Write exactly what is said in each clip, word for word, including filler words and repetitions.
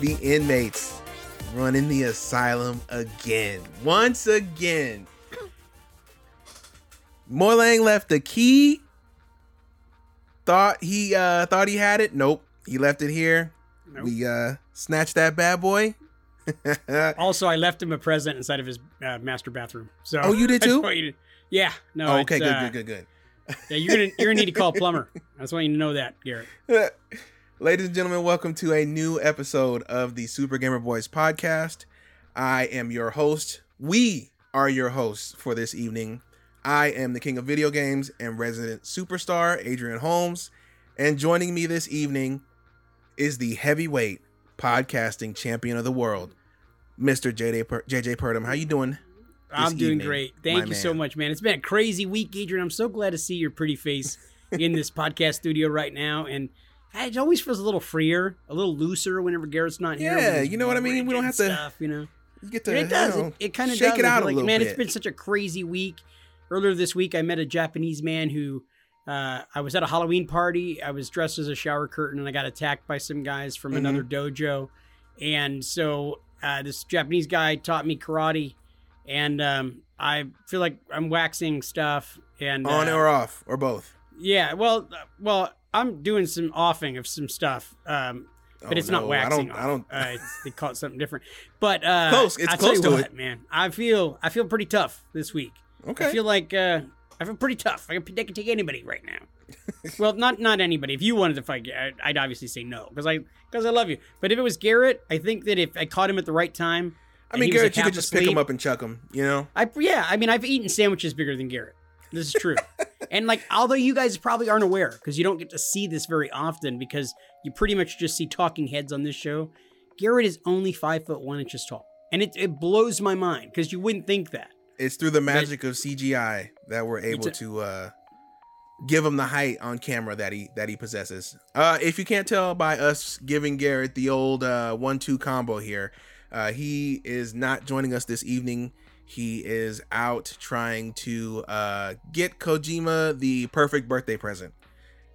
The inmates running the asylum again. Once again. Morlang left the key. Thought he uh, thought he had it. Nope. He left it here. Nope. We uh, snatched that bad boy. Also, I left him a present inside of his uh, master bathroom. So oh, you did too? You did. Yeah. No. Oh, okay. Good, uh, good. Good. Good. Good. Yeah, you're gonna you're gonna need to call a plumber. I just want you to know that, Garrett. Ladies and gentlemen, welcome to a new episode of the Super Gamer Boys podcast. I am your host. We are your hosts for this evening. I am the king of video games and resident superstar, Adrian Holmes. And joining me this evening is the heavyweight podcasting champion of the world, Mister J J Purdom. How you doing? I'm doing evening, great. Thank you man. so much, man. It's been a crazy week, Adrian. I'm so glad to see your pretty face in this podcast studio right now. And it always feels a little freer, a little looser whenever Garrett's not yeah, here. Yeah, you know what I mean? We don't have to. Stuff, you know? You get to, it does. You know, it it kind of does. Shake it out like, a little man, bit. Man, it's been such a crazy week. Earlier this week, I met a Japanese man who, uh, I was at a Halloween party. I was dressed as a shower curtain, and I got attacked by some guys from mm-hmm. another dojo. And so uh, this Japanese guy taught me karate, and um, I feel like I'm waxing stuff. And on uh, or off, or both? Yeah, well, uh, well, I'm doing some offing of some stuff, um, but oh, it's no, not waxing. I don't. Off. I don't. Uh, they call it something different. But uh, close. It's I'll close tell you to what, it, man. I feel I feel pretty tough this week. Okay. I feel like uh, I feel pretty tough. I can, I can take anybody right now. Well, not not anybody. If you wanted to fight, I'd obviously say no because I because I love you. But if it was Garrett, I think that if I caught him at the right time, I mean, Garrett, you could just pick him up and chuck him. You know? I yeah. I mean, I've eaten sandwiches bigger than Garrett. This is true. And like, although you guys probably aren't aware because you don't get to see this very often because you pretty much just see talking heads on this show. Garrett is only five foot one inches tall, and it it blows my mind because you wouldn't think that. It's through the magic but, of C G I that we're able a, to uh, give him the height on camera that he that he possesses. Uh, if you can't tell by us giving Garrett the old uh, one two combo here, uh, he is not joining us this evening. He is out trying to uh, get Kojima the perfect birthday present.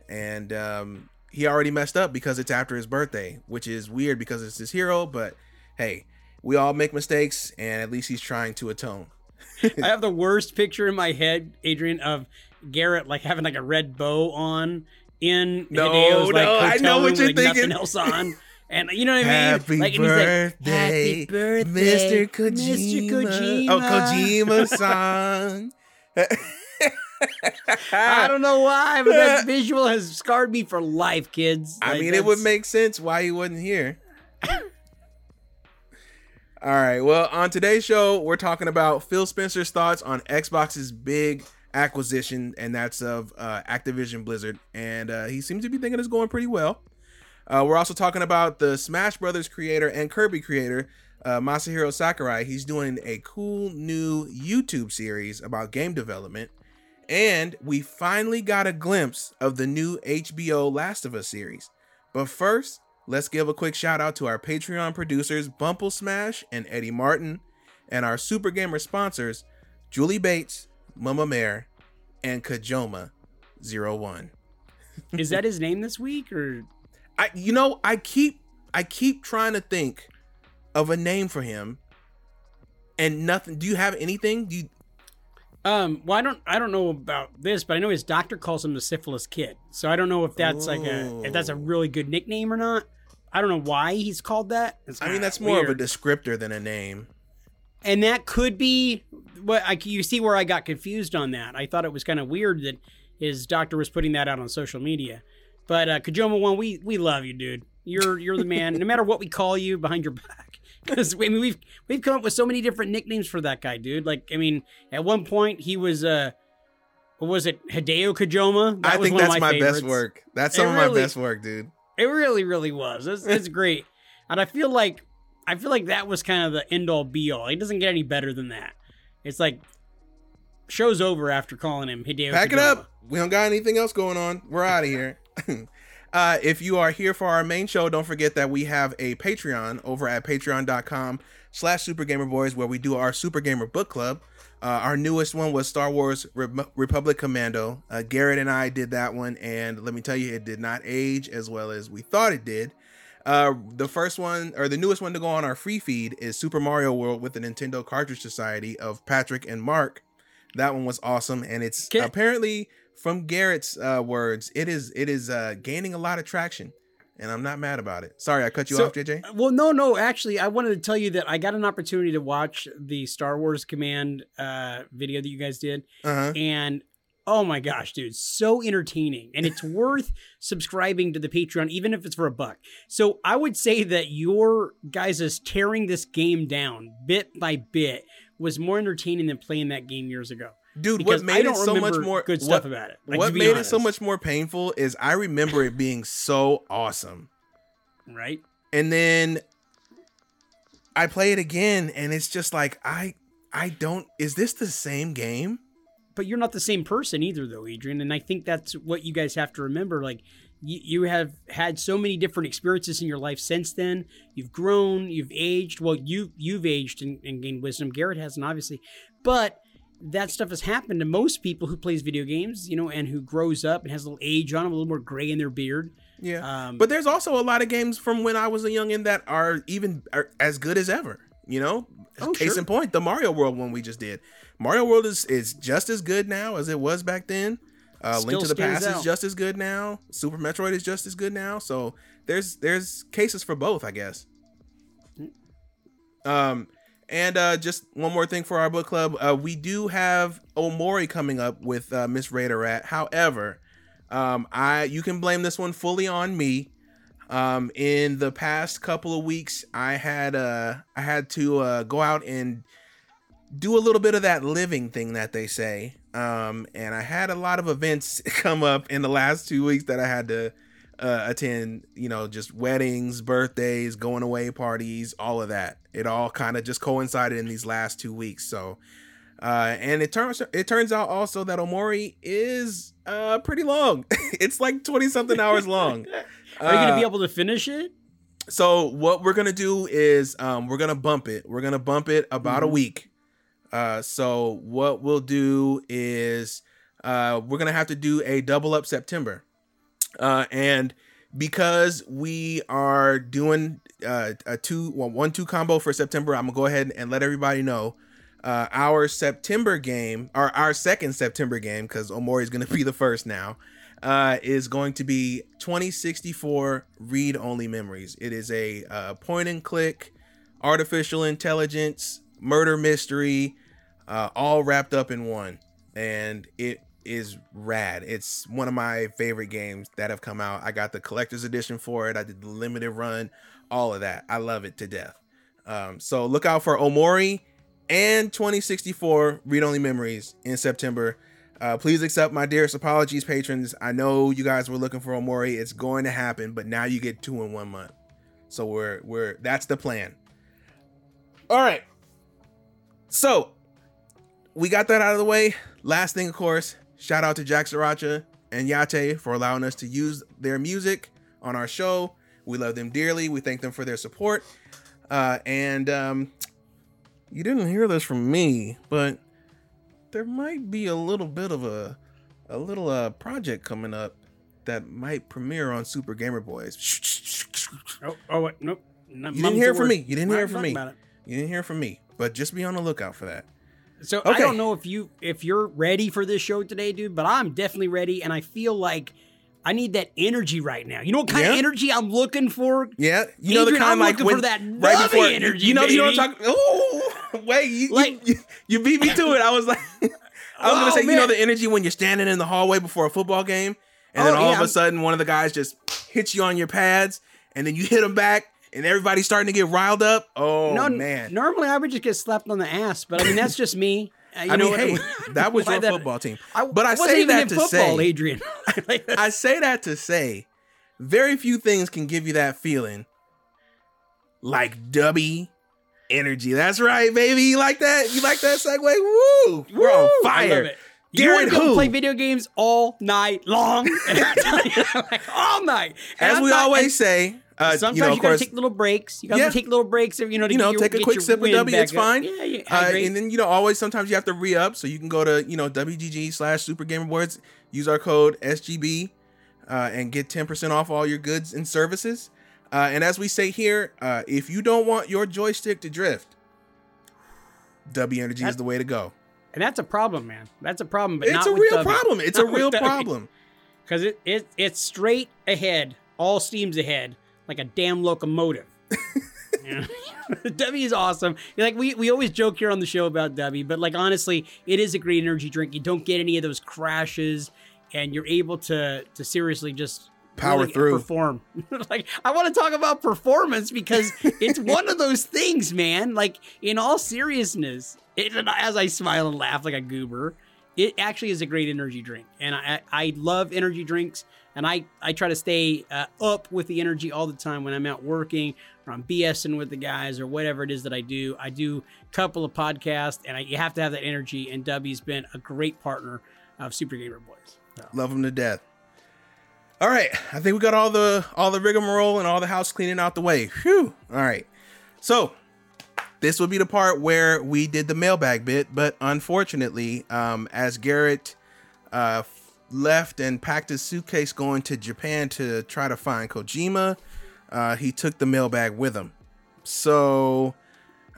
And um, he already messed up because it's after his birthday, which is weird because it's his hero. But hey, we all make mistakes, and at least he's trying to atone. I have the worst picture in my head, Adrian, of Garrett like having like a red bow on in no, Hideo's like no, hotel I know room, what you're like, thinking. Nothing else on, and you know what I mean. Happy like, birthday, and he's like, happy birthday, Mister Kojima. Mister Kojima. Oh, Kojima song. I don't know why, but that visual has scarred me for life, kids. Like, I mean, that's... it would make sense why he wasn't here. All right, well, on today's show, we're talking about Phil Spencer's thoughts on Xbox's big acquisition, and that's of uh, Activision Blizzard, and uh, he seems to be thinking it's going pretty well. Uh, we're also talking about the Smash Brothers creator and Kirby creator, uh, Masahiro Sakurai. He's doing a cool new YouTube series about game development, and we finally got a glimpse of the new H B O Last of Us series. But first, let's give a quick shout out to our Patreon producers, Bumple Smash and Eddie Martin, and our Super Gamer sponsors, Julie Bates, Mama Mare, and Kojoma zero one. Is that his name this week, or I? You know, I keep I keep trying to think of a name for him, and nothing. Do you have anything? Do you? Um, well, I don't, I don't know about this, but I know his doctor calls him the syphilis kid. So I don't know if that's Ooh. like a, if that's a really good nickname or not. I don't know why he's called that. I mean, that's weird. More of a descriptor than a name. And that could be what I, you see where I got confused on that. I thought it was kind of weird that his doctor was putting that out on social media, but, uh, Kojima one, we, we love you, dude. You're, you're the man, no matter what we call you behind your back. Because I mean, we've we've come up with so many different nicknames for that guy, dude. Like, I mean, at one point he was uh, what was it, Hideo Kojima? That I was think one that's of my, my best work. That's some it of really, my best work, dude. It really, really was. It's, it's great, and I feel like I feel like that was kind of the end all be all. It doesn't get any better than that. It's like show's over after calling him Hideo. Pack Kojima. It up. We don't got anything else going on. We're out of here. Uh, if you are here for our main show, don't forget that we have a Patreon over at patreon.com slash supergamerboys where we do our Super Gamer Book Club. Uh, our newest one was Star Wars Re- Republic Commando. Uh, Garrett and I did that one, and let me tell you, it did not age as well as we thought it did. Uh, the first one, or the newest one to go on our free feed, is Super Mario World with the Nintendo Cartridge Society of Patrick and Mark. That one was awesome, and it's Get- apparently, from Garrett's uh, words, it is it is uh, gaining a lot of traction. And I'm not mad about it. Sorry, I cut you so, off, J J. Well, no, no. Actually, I wanted to tell you that I got an opportunity to watch the Star Wars Command uh, video that you guys did. Uh-huh. And oh my gosh, dude, so entertaining. And it's worth subscribing to the Patreon, even if it's for a buck. So I would say that your guys is tearing this game down bit by bit was more entertaining than playing that game years ago. Dude, because what made it so much more good stuff what, about it? Like, what made honest. it so much more painful is I remember it being so awesome, right? And then I play it again, and it's just like I, I don't. Is this the same game? But you're not the same person either, though, Adrian. And I think that's what you guys have to remember. Like, you, you have had so many different experiences in your life since then. You've grown, you've aged. Well, you you've aged and, and gained wisdom. Garrett hasn't, obviously, but that stuff has happened to most people who plays video games, you know, and who grows up and has a little age on them, a little more gray in their beard. Yeah. Um, but there's also a lot of games from when I was a youngin' that are even are as good as ever, you know? Oh, Case sure. in point, the Mario World one we just did. Mario World is, is just as good now as it was back then. Uh, Link to the Past out. is just as good now. Super Metroid is just as good now. So there's there's cases for both, I guess. Um. And uh, just one more thing for our book club. Uh, we do have Omori coming up with uh, Miss Raider Rat. However, um, I you can blame this one fully on me. Um, in the past couple of weeks, I had uh, I had to uh, go out and do a little bit of that living thing that they say. Um, and I had a lot of events come up in the last two weeks that I had to uh, attend. You know, just weddings, birthdays, going away parties, all of that. It all kind of just coincided in these last two weeks. So, uh, and it turns it turns out also that Omori is uh, pretty long. It's like twenty something hours long. Are you gonna uh, be able to finish it? So what we're gonna do is um, we're gonna bump it. We're gonna bump it about mm-hmm. a week. Uh, so what we'll do is uh, we're gonna have to do a double up September, uh, and because we are doing uh, a two, well, one, two combo for September, I'm gonna go ahead and let everybody know uh, our September game, or our second September game, because Omori is gonna be the first now, uh, is going to be twenty sixty-four Read Only Memories. It is a uh, point and click, artificial intelligence, murder mystery, uh, all wrapped up in one, and it is rad. It's one of my favorite games that have come out. I got the collector's edition for it. I did the limited run, all of that. I love it to death. Um, so look out for Omori and twenty sixty-four Read Only Memories in September. Uh, please accept my dearest apologies, patrons. I know you guys were looking for Omori. It's going to happen, but now you get two in one month. So we're we're that's the plan. All right. So we got that out of the way. Last thing, of course, shout out to Jack Sriracha and Yate for allowing us to use their music on our show. We love them dearly. We thank them for their support. Uh, and um, you didn't hear this from me, but there might be a little bit of a a little uh, project coming up that might premiere on Super Gamer Boys. Oh, oh wait, nope. Not, you didn't hear from me. You didn't hear from me. You didn't hear from me. But just be on the lookout for that. So okay. I don't know if you if you're ready for this show today, dude, but I'm definitely ready, and I feel like I need that energy right now. You know what kind yeah. of energy I'm looking for? Yeah, you Adrian, know the kind I'm like looking when, for that right before energy. You know, baby. You know what I'm talking. Oh, wait, you, like, you, you, you beat me to it. I was like, I was oh, gonna say, man. You know, the energy when you're standing in the hallway before a football game, and oh, then all yeah, of a sudden one of the guys just hits you on your pads, and then you hit him back. And everybody's starting to get riled up. Oh, no, man. Normally, I would just get slapped on the ass. But, I mean, that's just me. Uh, you I know mean, hey, that was your that, football team. I, but I say that to football, say. Adrian. I say that to say, very few things can give you that feeling like Dubby energy. That's right, baby. You like that? You like that segue? Woo! We're Woo! on fire. I love it. You want to go play video games all night long. And I tell you, like, all night. And As I'm we not, always and, say. Uh, Sometimes you, know, you gotta course, take little breaks. You gotta yeah. take little breaks. You know, to you know, your, take a quick sip of W. It's fine. Yeah, yeah, uh, and then you know, always sometimes you have to re up. So you can go to you know W G G slash Super Gamer Boards. Use our code S G B uh, and get ten percent off all your goods and services. Uh, and as we say here, uh, if you don't want your joystick to drift, W Energy that's, is the way to go. And that's a problem, man. That's a problem. But it's not a with real W. problem. It's not a real problem. Because it, it it's straight ahead, all steams ahead, like a damn locomotive. Yeah. W is awesome. Like we, we always joke here on the show about W, but like honestly, it is a great energy drink. You don't get any of those crashes, and you're able to to seriously just power really through perform. Like I want to talk about performance because it's one of those things, man. Like in all seriousness, it, as I smile and laugh like a goober, it actually is a great energy drink, and I I love energy drinks. And I, I try to stay uh, up with the energy all the time when I'm out working or I'm BSing with the guys or whatever it is that I do. I do a couple of podcasts, and I, you have to have that energy. And Dubby's been a great partner of Super Gamer Boys. So. Love him to death. All right. I think we got all the all the rigmarole and all the house cleaning out the way. Whew. All right. So this would be the part where we did the mailbag bit. But unfortunately, um, as Garrett uh left and packed his suitcase going to Japan to try to find Kojima, uh he took the mailbag with him, so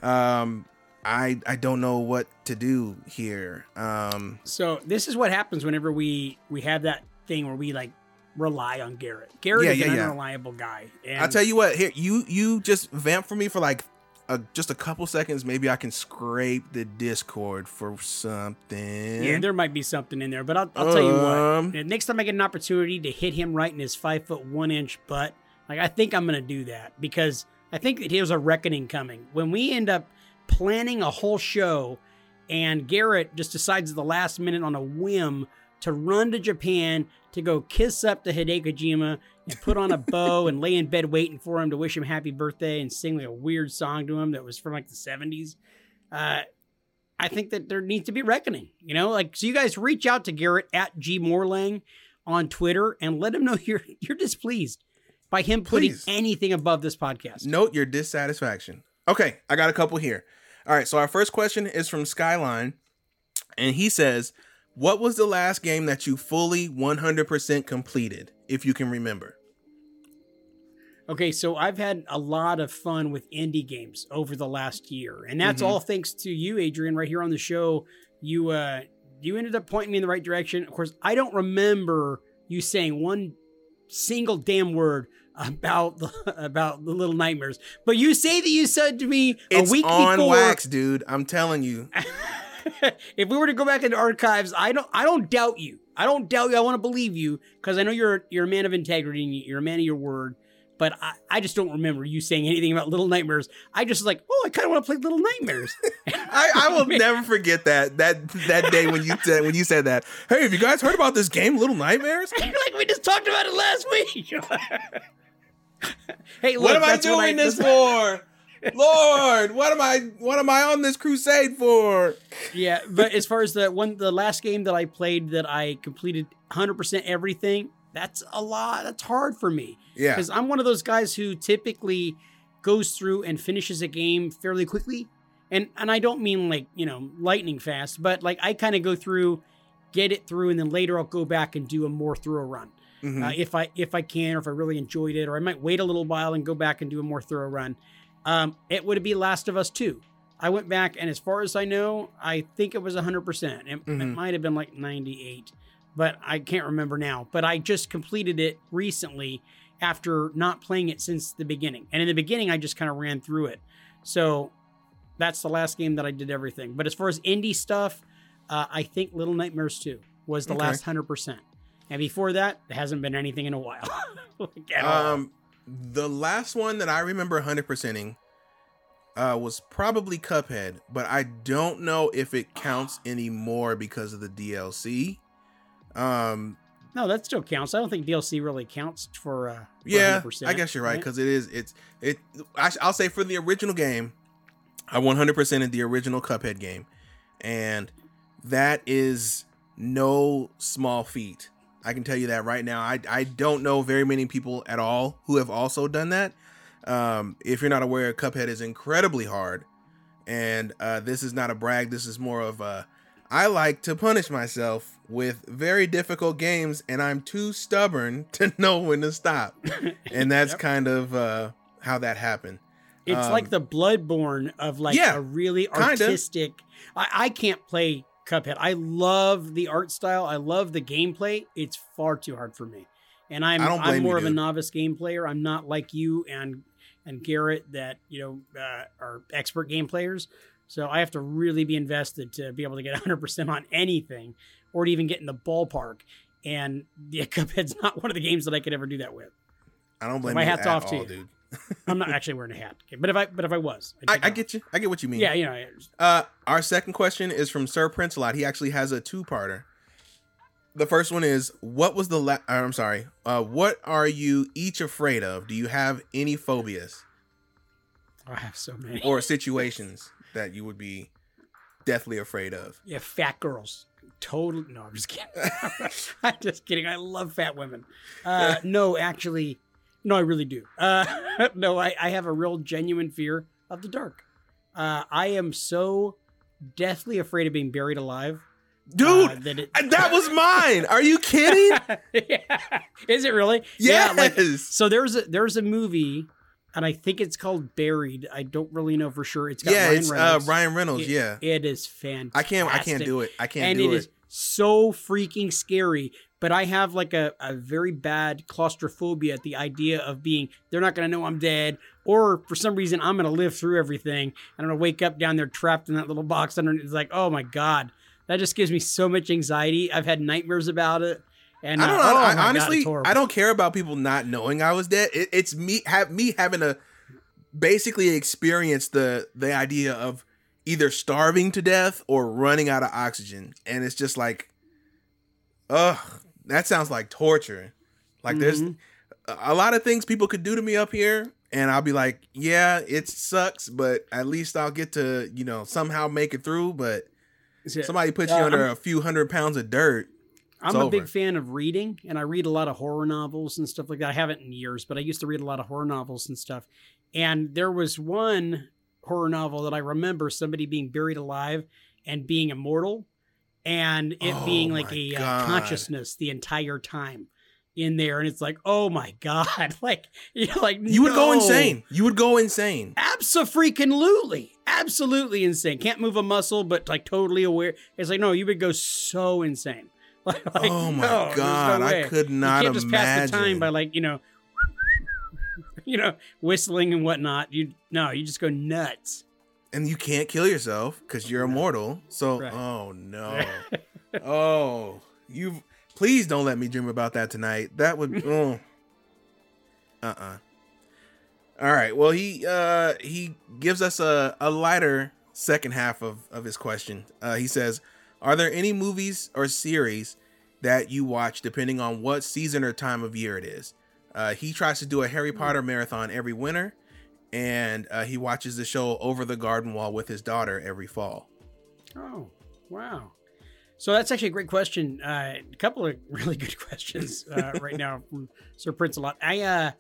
um i i don't know what to do here. Um so this is what happens whenever we we have that thing where we like rely on Garrett. Garrett yeah, is yeah, an yeah. unreliable guy, and I'll tell you what, here you you just vamp for me for like Uh, just a couple seconds, maybe I can scrape the Discord for something. Yeah, there might be something in there, but I'll, I'll um, tell you what. Next time I get an opportunity to hit him right in his five foot one inch butt, like I think I'm gonna do that, because I think that there's a reckoning coming. When we end up planning a whole show, and Garrett just decides at the last minute on a whim to run to Japan to go kiss up to Hideo Kojima and put on a bow and lay in bed waiting for him to wish him happy birthday and sing like a weird song to him that was from like the seventies. Uh, I think that there needs to be reckoning, you know, like, so you guys reach out to Garrett at G Morlang on Twitter and let him know you're, you're displeased by him putting Please. anything above this podcast. Note your dissatisfaction. Okay. I got a couple here. All right. So our first question is from Skyline, and he says, what was the last game that you fully one hundred percent completed, if you can remember? Okay, so I've had a lot of fun with indie games over the last year. And that's mm-hmm. all thanks to you, Adrian, right here on the show. You uh, you ended up pointing me in the right direction. Of course, I don't remember you saying one single damn word about the, about the Little Nightmares. But you say that you said to me it's a week before. It's on wax, dude. I'm telling you. If we were to go back into archives, I don't, I don't doubt you. I don't doubt you. I want to believe you, because I know you're, you're a man of integrity and you're a man of your word. But I, I just don't remember you saying anything about Little Nightmares. I just was like, oh, I kind of want to play Little Nightmares. I, I will never forget that that that day when you said when you said that. Hey, have you guys heard about this game, Little Nightmares? Like we just talked about it last week. Hey, look, what am I doing I, this for? Lord, what am I? What am I on this crusade for? Yeah, but as far as the one, the last game that I played that I completed one hundred percent everything, that's a lot. That's hard for me. Yeah, because I'm one of those guys who typically goes through and finishes a game fairly quickly, and and I don't mean like, you know, lightning fast, but like I kind of go through, get it through, and then later I'll go back and do a more thorough run. Mm-hmm. uh, if I if I can, or if I really enjoyed it, or I might wait a little while and go back and do a more thorough run. Um, it would be Last of Us two. I went back, and as far as I know, I think it was one hundred percent. It, mm-hmm. it might have been like ninety-eight, but I can't remember now. But I just completed it recently after not playing it since the beginning. And in the beginning, I just kind of ran through it. So that's the last game that I did everything. But as far as indie stuff, uh, I think Little Nightmares two was the okay. last one hundred percent. And before that, there hasn't been anything in a while. Like, at um. all. The last one that I remember one hundred percenting uh, was probably Cuphead, but I don't know if it counts anymore because of the D L C. Um, no, that still counts. I don't think D L C really counts for, uh, for yeah, one hundred percent. I guess you're right, because it is. It's it. I, I'll say for the original game, I one hundred percented the original Cuphead game, and that is no small feat. I can tell you that right now. I I don't know very many people at all who have also done that. Um, if you're not aware, Cuphead is incredibly hard. And uh, this is not a brag. This is more of a, I like to punish myself with very difficult games, and I'm too stubborn to know when to stop. And that's yep. kind of uh, how that happened. It's um, like the Bloodborne of like yeah, a really artistic... I, I can't play Cuphead. I love the art style. I love the gameplay. It's far too hard for me. And I'm I'm more you, of dude. a novice game player. I'm not like you and and Garrett that, you know, uh, are expert game players. So I have to really be invested to be able to get one hundred percent on anything or to even get in the ballpark. And yeah, Cuphead's not one of the games that I could ever do that with. I don't blame so my you hat's at off all, to dude. I'm not actually wearing a hat, but if I but if I was, I, I get you. I get what you mean. Yeah, you know. Uh, our second question is from Sir Prince a lot. He actually has a two-parter. The first one is, "What was the la- I'm sorry. Uh, what are you each afraid of? Do you have any phobias? I have so many. Or situations that you would be deathly afraid of? Yeah, fat girls. Totally. No, I'm just kidding. I'm just kidding. I love fat women. Uh, no, actually. No, I really do. Uh, no, I, I have a real genuine fear of the dark. Uh, I am so deathly afraid of being buried alive. Dude, uh, that, it, that was mine. Are you kidding? yeah. Is it really? Yes. Yeah, like, so there's a, there's a movie, and I think it's called Buried. I don't really know for sure. It's got yeah, Ryan it's, Reynolds. Uh, Ryan Reynolds, it, yeah. It is fantastic. I can't, I can't do it. I can't and do it. And it is so freaking scary. But I have like a, a very bad claustrophobia at the idea of being, they're not going to know I'm dead, or for some reason I'm going to live through everything. I'm going to wake up down there trapped in that little box. And it's like, oh my God, that just gives me so much anxiety. I've had nightmares about it. And I don't uh, know. Oh I, I, honestly, God, I don't care about people not knowing I was dead. It, it's me, have me having to basically experience the, the idea of either starving to death or running out of oxygen. And it's just like, ugh. That sounds like torture. Like mm-hmm. there's a lot of things people could do to me up here, and I'll be like, yeah, it sucks, but at least I'll get to, you know, somehow make it through. But somebody puts uh, you under I'm, a few hundred pounds of dirt. I'm a over. big fan of reading, and I read a lot of horror novels and stuff like that. I haven't in years, but I used to read a lot of horror novels and stuff. And there was one horror novel that I remember somebody being buried alive and being immortal. And it oh being like a uh, consciousness the entire time in there. And it's like, oh my God. Like, you know, like, you no. would go insane. You would go insane. Abso-freaking-lutely. Absolutely insane. Can't move a muscle, but like totally aware. It's like, no, you would go so insane. Like, like oh my no, God. No I could not imagine. You can't just imagine. pass the time by like, you know, you know, whistling and whatnot. You No, you just go nuts. And you can't kill yourself because you're immortal. So, right. oh no, oh, you. Please don't let me dream about that tonight. That would. oh. Uh. Uh-uh. All right. Well, he uh he gives us a, a lighter second half of of his question. Uh, he says, "Are there any movies or series that you watch depending on what season or time of year it is?" Uh, he tries to do a Harry Potter marathon every winter. And uh, he watches the show Over the Garden Wall with his daughter every fall. Oh, wow. So that's actually a great question. Uh, a couple of really good questions uh, right now from Sir Prince a lot. I uh,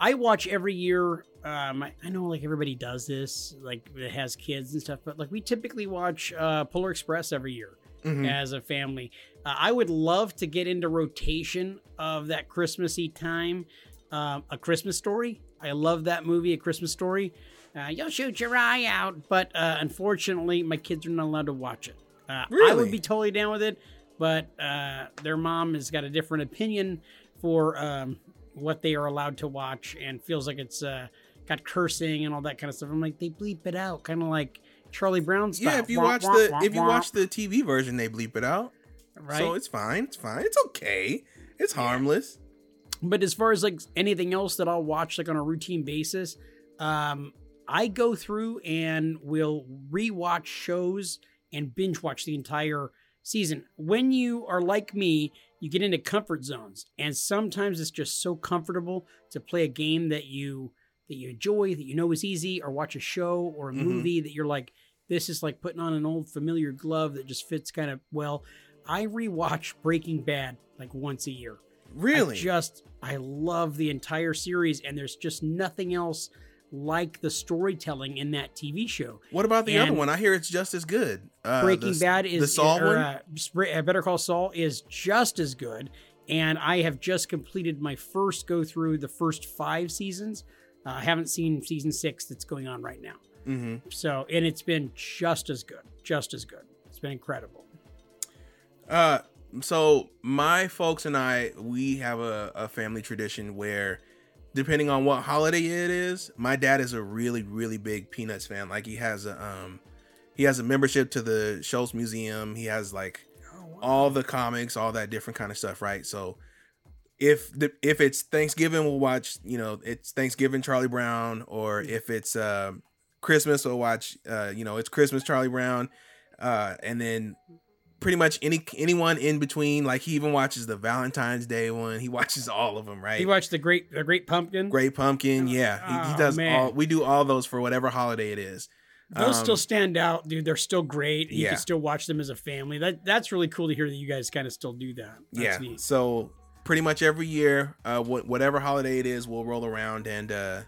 I watch every year. Um, I, I know like everybody does this, like that has kids and stuff. But like we typically watch uh, Polar Express every year mm-hmm. as a family. Uh, I would love to get into rotation of that Christmassy time. Um, A Christmas Story. I love that movie, A Christmas Story. Uh, you'll shoot your eye out, but uh, unfortunately, my kids are not allowed to watch it. Uh, really? I would be totally down with it, but uh, their mom has got a different opinion for um, what they are allowed to watch and feels like it's uh, got cursing and all that kind of stuff. I'm like, they bleep it out, kind of like Charlie Brown style. Yeah, if you womp, watch womp, the womp, if you womp. watch the T V version, they bleep it out. Right. So it's fine. It's fine. It's okay. It's harmless. Yeah. But as far as like anything else that I'll watch like on a routine basis, um, I go through and will rewatch shows and binge watch the entire season. When you are like me, you get into comfort zones, and sometimes it's just so comfortable to play a game that you that you enjoy, that you know is easy, or watch a show or a mm-hmm. movie that you're like, this is like putting on an old familiar glove that just fits kind of well. I rewatch Breaking Bad like once a year. Really? I just, I love the entire series, and there's just nothing else like the storytelling in that T V show. What about the and other one? I hear it's just as good. Uh, Breaking the, Bad is the Saul or, one? Uh, Better Call Saul is just as good. And I have just completed my first go through the first five seasons. Uh, I haven't seen season six that's going on right now. Mm-hmm. So, and it's been just as good, just as good. It's been incredible. Uh, so my folks and I, we have a, a family tradition where, depending on what holiday it is, my dad is a really, really big Peanuts fan. Like he has a, um, he has a membership to the Schultz Museum. He has like all the comics, all that different kind of stuff, right? So if the, if it's Thanksgiving, we'll watch, you know, it's Thanksgiving Charlie Brown, or if it's uh, Christmas, we'll watch, uh, you know, it's Christmas Charlie Brown, uh, and then pretty much any anyone in between. Like he even watches the Valentine's Day one. He watches all of them, right? He watched the Great the Great Pumpkin. Great Pumpkin, yeah. Oh, he, he does man. all. We do all those for whatever holiday it is. Those um, still stand out, dude. They're still great. You yeah. can still watch them as a family. That That's really cool to hear that you guys kind of still do that. That's yeah. neat. So pretty much every year, uh, wh- whatever holiday it is, we'll roll around and uh,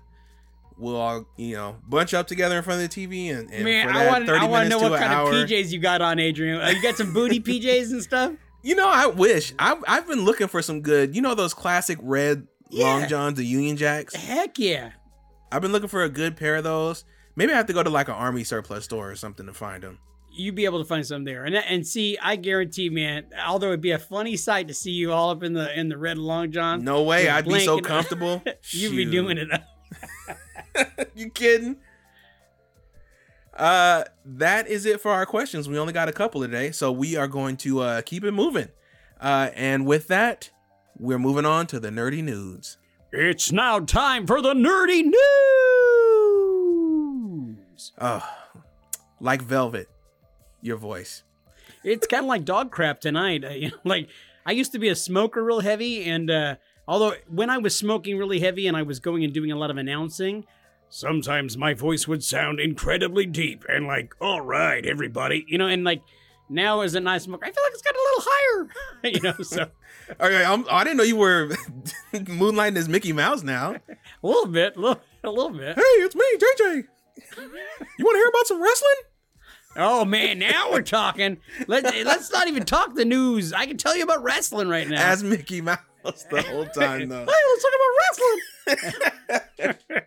we'll all, you know, bunch up together in front of the T V. And, and Man, for that I wanna, thirty I wanna minutes to an hour. I want to know what kind of P Js you got on, Adrian. Uh, you got some booty P Js and stuff? You know, I wish. I, I've been looking for some good, you know, those classic red yeah. long johns, the Union Jacks? Heck yeah. I've been looking for a good pair of those. Maybe I have to go to like an army surplus store or something to find them. You'd be able to find some there. And and see, I guarantee, man, although it'd be a funny sight to see you all up in the in the red long john. No way. I'd be so comfortable. You'd be doing it up. You kidding? Uh, that is it for our questions. We only got a couple today, so we are going to uh, keep it moving. Uh, and with that, we're moving on to the nerdy news. It's now time for the nerdy news. Oh, like velvet, your voice. It's kind of like dog crap tonight. I, you know, like I used to be a smoker real heavy. And uh, although when I was smoking really heavy and I was going and doing a lot of announcing, sometimes my voice would sound incredibly deep and like, all right, everybody, you know, and like now as a nice smoker, I feel like it's got a little higher, you know, so. Okay, I'm, I didn't know you were moonlighting as Mickey Mouse now. A little bit, a little, a little bit. Hey, it's me, J J. You want to hear about some wrestling? Oh man, now we're talking. Let, let's not even talk the news. I can tell you about wrestling right now. As Mickey Mouse the whole time, though. Hey, let's talk about wrestling.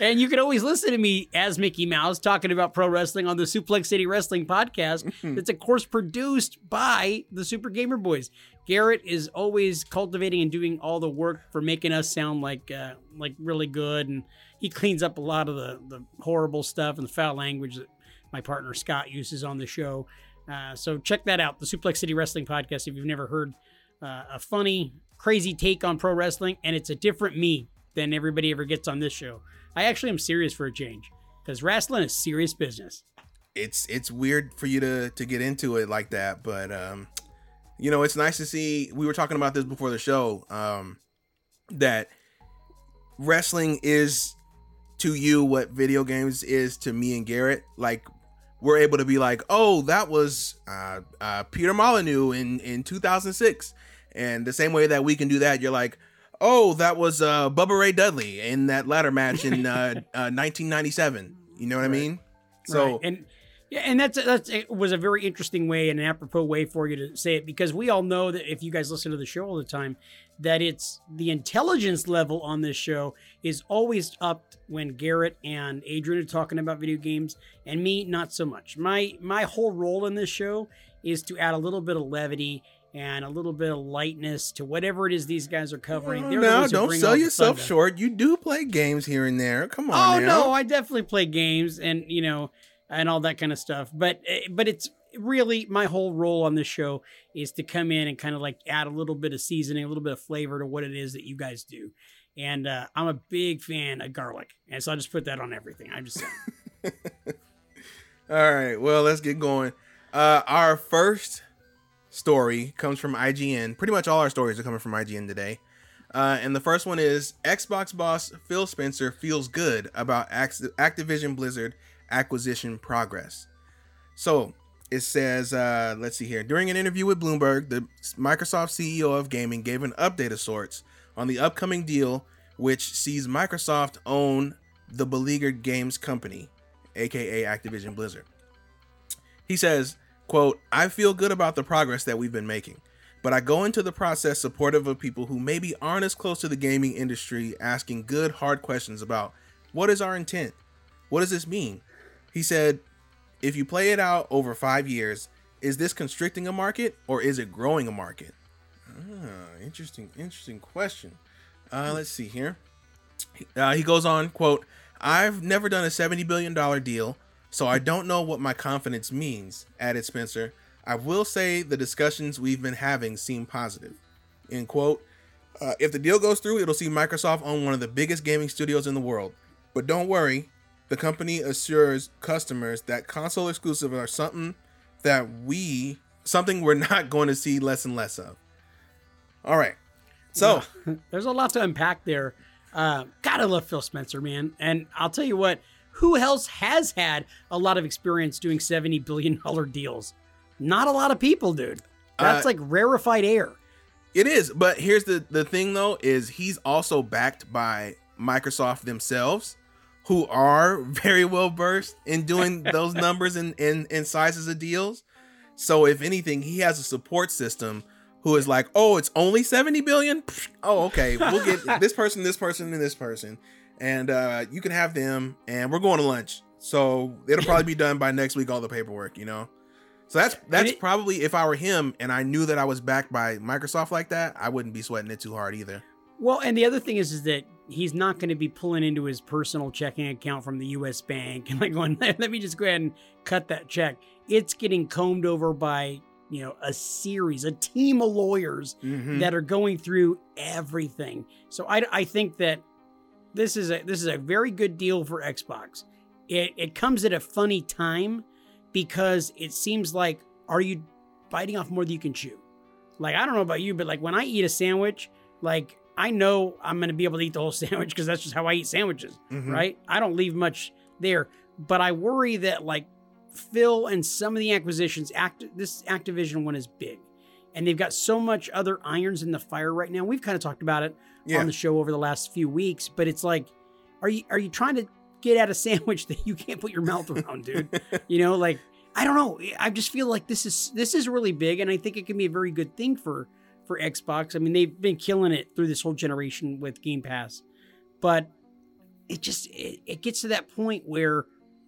And you can always listen to me as Mickey Mouse talking about pro wrestling on the Suplex City Wrestling Podcast. Mm-hmm. That's of course produced by the Super Gamer Boys. Garrett is always cultivating and doing all the work for making us sound like uh, like really good, and he cleans up a lot of the, the horrible stuff and the foul language that my partner Scott uses on the show. Uh, so check that out, the Suplex City Wrestling Podcast, if you've never heard uh, a funny, crazy take on pro wrestling, and it's a different me than everybody ever gets on this show. I actually am serious for a change, because wrestling is serious business. It's it's weird for you to, to get into it like that, but... Um... You know, it's nice to see, we were talking about this before the show, um, that wrestling is to you what video games is to me and Garrett. Like, we're able to be like, oh, that was uh, uh, Peter Molyneux in, in two thousand six. And the same way that we can do that, you're like, oh, that was uh, Bubba Ray Dudley in that ladder match in uh, uh, nineteen ninety-seven. You know what right. I mean? So. Right. And- Yeah, and that's that's it was a very interesting way and an apropos way for you to say it, because we all know that if you guys listen to the show all the time, that it's the intelligence level on this show is always up when Garrett and Adrian are talking about video games, and me, not so much. My my whole role in this show is to add a little bit of levity and a little bit of lightness to whatever it is these guys are covering. They're no, don't sell yourself short. You do play games here and there. Come on. Oh, now. No, I definitely play games, and, you know... and all that kind of stuff. But but it's really my whole role on this show is to come in and kind of like add a little bit of seasoning, a little bit of flavor to what it is that you guys do. And uh, I'm a big fan of garlic. And so I just put that on everything. I'm just saying. All right. Well, let's get going. Uh, our first story comes from I G N. Pretty much all our stories are coming from I G N today. Uh, and the first one is Xbox boss Phil Spencer feels good about Activision Blizzard acquisition progress. So it says, uh, let's see here. During an interview with Bloomberg, the Microsoft C E O of gaming gave an update of sorts on the upcoming deal, which sees Microsoft own the beleaguered games company, aka Activision Blizzard. He says, quote, I feel good about the progress that we've been making, but I go into the process supportive of people who maybe aren't as close to the gaming industry, asking good, hard questions about what is our intent? What does this mean? He said, if you play it out over five years, is this constricting a market or is it growing a market? Ah, interesting, interesting question. Uh, let's see here. Uh, he goes on, quote, I've never done a seventy billion dollars deal, so I don't know what my confidence means, added Spencer. I will say the discussions we've been having seem positive, end quote. Uh, if the deal goes through, it'll see Microsoft own one of the biggest gaming studios in the world. But don't worry, the company assures customers that console exclusives are something that we, something we're not going to see less and less of. All right. So yeah, there's a lot to unpack there. Uh, gotta love Phil Spencer, man. And I'll tell you what, who else has had a lot of experience doing seventy billion dollars deals? Not a lot of people, dude. That's uh, like rarefied air. It is. But here's the, the thing, though, is he's also backed by Microsoft themselves, who are very well versed in doing those numbers and, and, and sizes of deals. So if anything, he has a support system who is like, oh, it's only seventy billion. Oh, okay. We'll get this person, this person, and this person. And uh, you can have them and we're going to lunch. So it'll probably be done by next week, all the paperwork, you know? So that's that's it, probably if I were him and I knew that I was backed by Microsoft like that, I wouldn't be sweating it too hard either. Well, and the other thing is, is that he's not going to be pulling into his personal checking account from the U S bank and like going, let me just go ahead and cut that check. It's getting combed over by, you know, a series, a team of lawyers mm-hmm. that are going through everything. So I, I think that this is a this is a very good deal for Xbox. It it comes at a funny time, because it seems like, are you biting off more than you can chew? Like, I don't know about you, but like when I eat a sandwich, like I know I'm going to be able to eat the whole sandwich because that's just how I eat sandwiches, mm-hmm. right? I don't leave much there, but I worry that like Phil and some of the acquisitions, act, this Activision one is big and they've got so much other irons in the fire right now. We've kind of talked about it yeah. on the show over the last few weeks, but it's like, are you, are you trying to get out a sandwich that you can't put your mouth around, dude? You know, like, I don't know. I just feel like this is, this is really big. And I think it can be a very good thing for, for Xbox. I mean, they've been killing it through this whole generation with Game Pass, but it just, it, it gets to that point where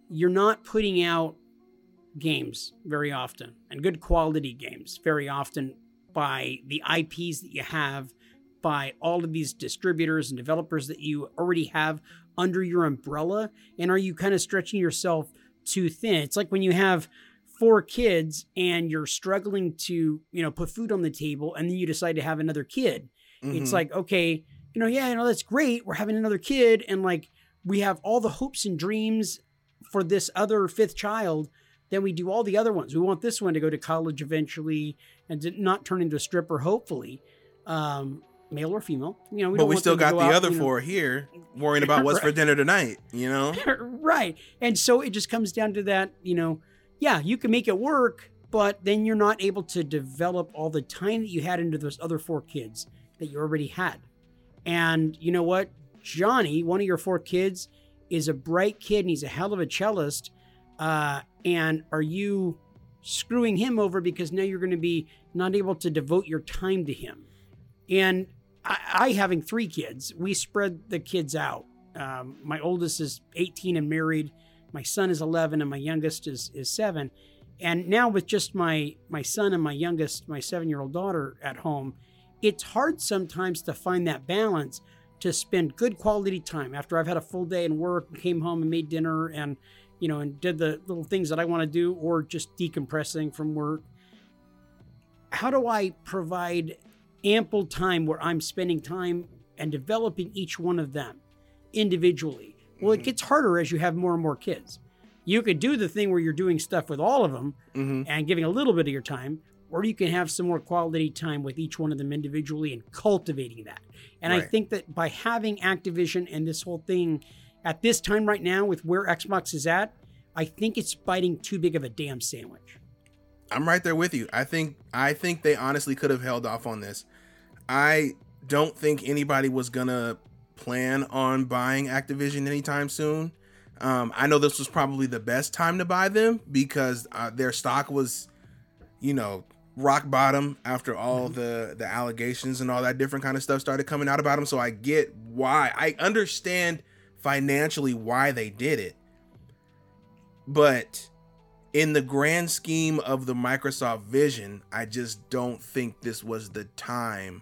you're not putting out games very often and good quality games very often by the I Ps that you have, by all of these distributors and developers that you already have under your umbrella. And are you kind of stretching yourself too thin? It's like when you have four kids and you're struggling to, you know, put food on the table and then you decide to have another kid. Mm-hmm. It's like, okay, you know, yeah, you know, that's great. We're having another kid. And like, we have all the hopes and dreams for this other fifth child. Then we do all the other ones. We want this one to go to college eventually and to not turn into a stripper, hopefully. Um, male or female, you know, we but don't we want still got go the out, other you know. Four here worrying about what's right. for dinner tonight, you know? Right. And so it just comes down to that, you know, yeah, you can make it work, but then you're not able to develop all the time that you had into those other four kids that you already had. And you know what? Johnny, one of your four kids, is a bright kid and he's a hell of a cellist. Uh, and are you screwing him over because now you're going to be not able to devote your time to him? And I, I, having three kids, we spread the kids out. Um, my oldest is eighteen and married. My son is eleven and my youngest is, is seven. And now with just my, my son and my youngest, my seven-year-old daughter at home, it's hard sometimes to find that balance to spend good quality time after I've had a full day in work and came home and made dinner and, you know, and did the little things that I want to do or just decompressing from work. How do I provide ample time where I'm spending time and developing each one of them individually? Well, mm-hmm. it gets harder as you have more and more kids. You could do the thing where you're doing stuff with all of them mm-hmm. and giving a little bit of your time, or you can have some more quality time with each one of them individually and cultivating that. And right. I think that by having Activision and this whole thing at this time right now with where Xbox is at, I think it's biting too big of a damn sandwich. I'm right there with you. I think I think they honestly could have held off on this. I don't think anybody was going to plan on buying Activision anytime soon. Um, I know this was probably the best time to buy them because uh, their stock was, you know, rock bottom after all mm-hmm. the, the allegations and all that different kind of stuff started coming out about them. So I get why. I understand financially why they did it. But in the grand scheme of the Microsoft vision, I just don't think this was the time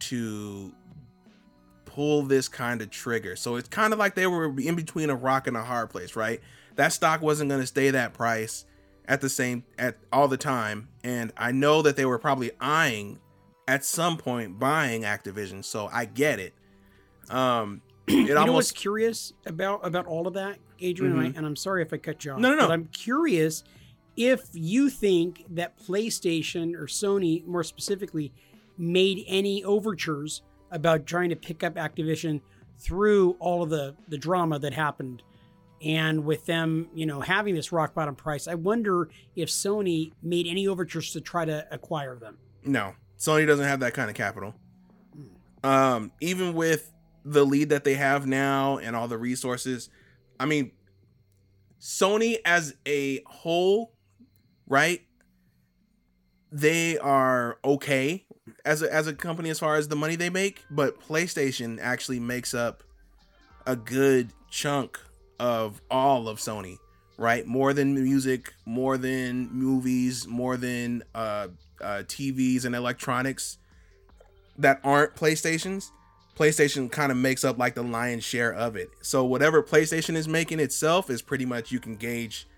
to pull this kind of trigger. So it's kind of like they were in between a rock and a hard place, right? That stock wasn't going to stay that price at the same at all the time. And I know that they were probably eyeing at some point buying Activision. So I get it. Um, it you almost... know what's curious about, about all of that, Adrian? Mm-hmm. And, I, and I'm sorry if I cut you off. No, no, no. But I'm curious if you think that PlayStation or Sony more specifically made any overtures about trying to pick up Activision through all of the, the drama that happened. And with them, you know, having this rock bottom price, I wonder if Sony made any overtures to try to acquire them. No, Sony doesn't have that kind of capital. Mm. Um, even with the lead that they have now and all the resources, I mean, Sony as a whole, right? They are okay as a, as a company as far as the money they make, but PlayStation actually makes up a good chunk of all of Sony, right? More than music, more than movies, more than uh, uh, T Vs and electronics that aren't PlayStation's. PlayStation kind of makes up like the lion's share of it. So whatever PlayStation is making itself is pretty much, you can gauge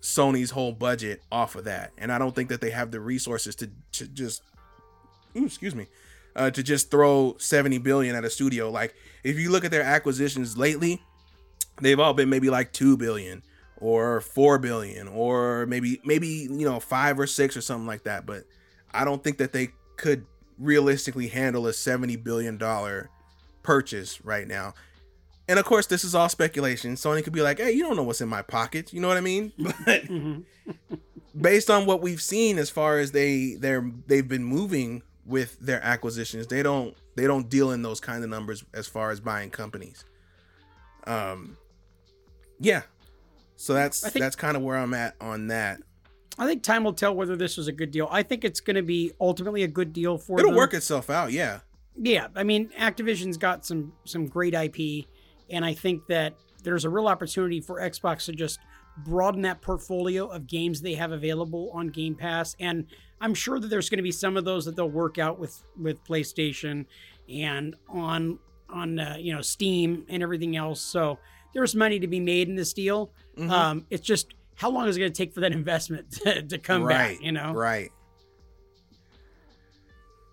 Sony's whole budget off of that. And I don't think that they have the resources to, to just, ooh, excuse me, uh, to just throw seventy billion at a studio. Like if you look at their acquisitions lately, they've all been maybe like two billion or four billion or maybe, maybe, you know, five or six or something like that. But I don't think that they could realistically handle a seventy billion dollars purchase right now. And of course, this is all speculation. Sony could be like, hey, you don't know what's in my pocket. You know what I mean? But based on what we've seen, as far as they, they're, they've been moving with their acquisitions, they don't, they don't deal in those kind of numbers as far as buying companies. Um, yeah. So that's, think, that's kind of where I'm at on that. I think time will tell whether this was a good deal. I think it's going to be ultimately a good deal for It'll them. work itself out. Yeah. Yeah. I mean, Activision's got some, some great I P, and I think that there's a real opportunity for Xbox to just broaden that portfolio of games they have available on Game Pass. And I'm sure that there's going to be some of those that they'll work out with, with PlayStation and on, on, uh, you know, Steam and everything else. So there's money to be made in this deal. Mm-hmm. Um, it's just, how long is it going to take for that investment to, to come right, back, you know? Right.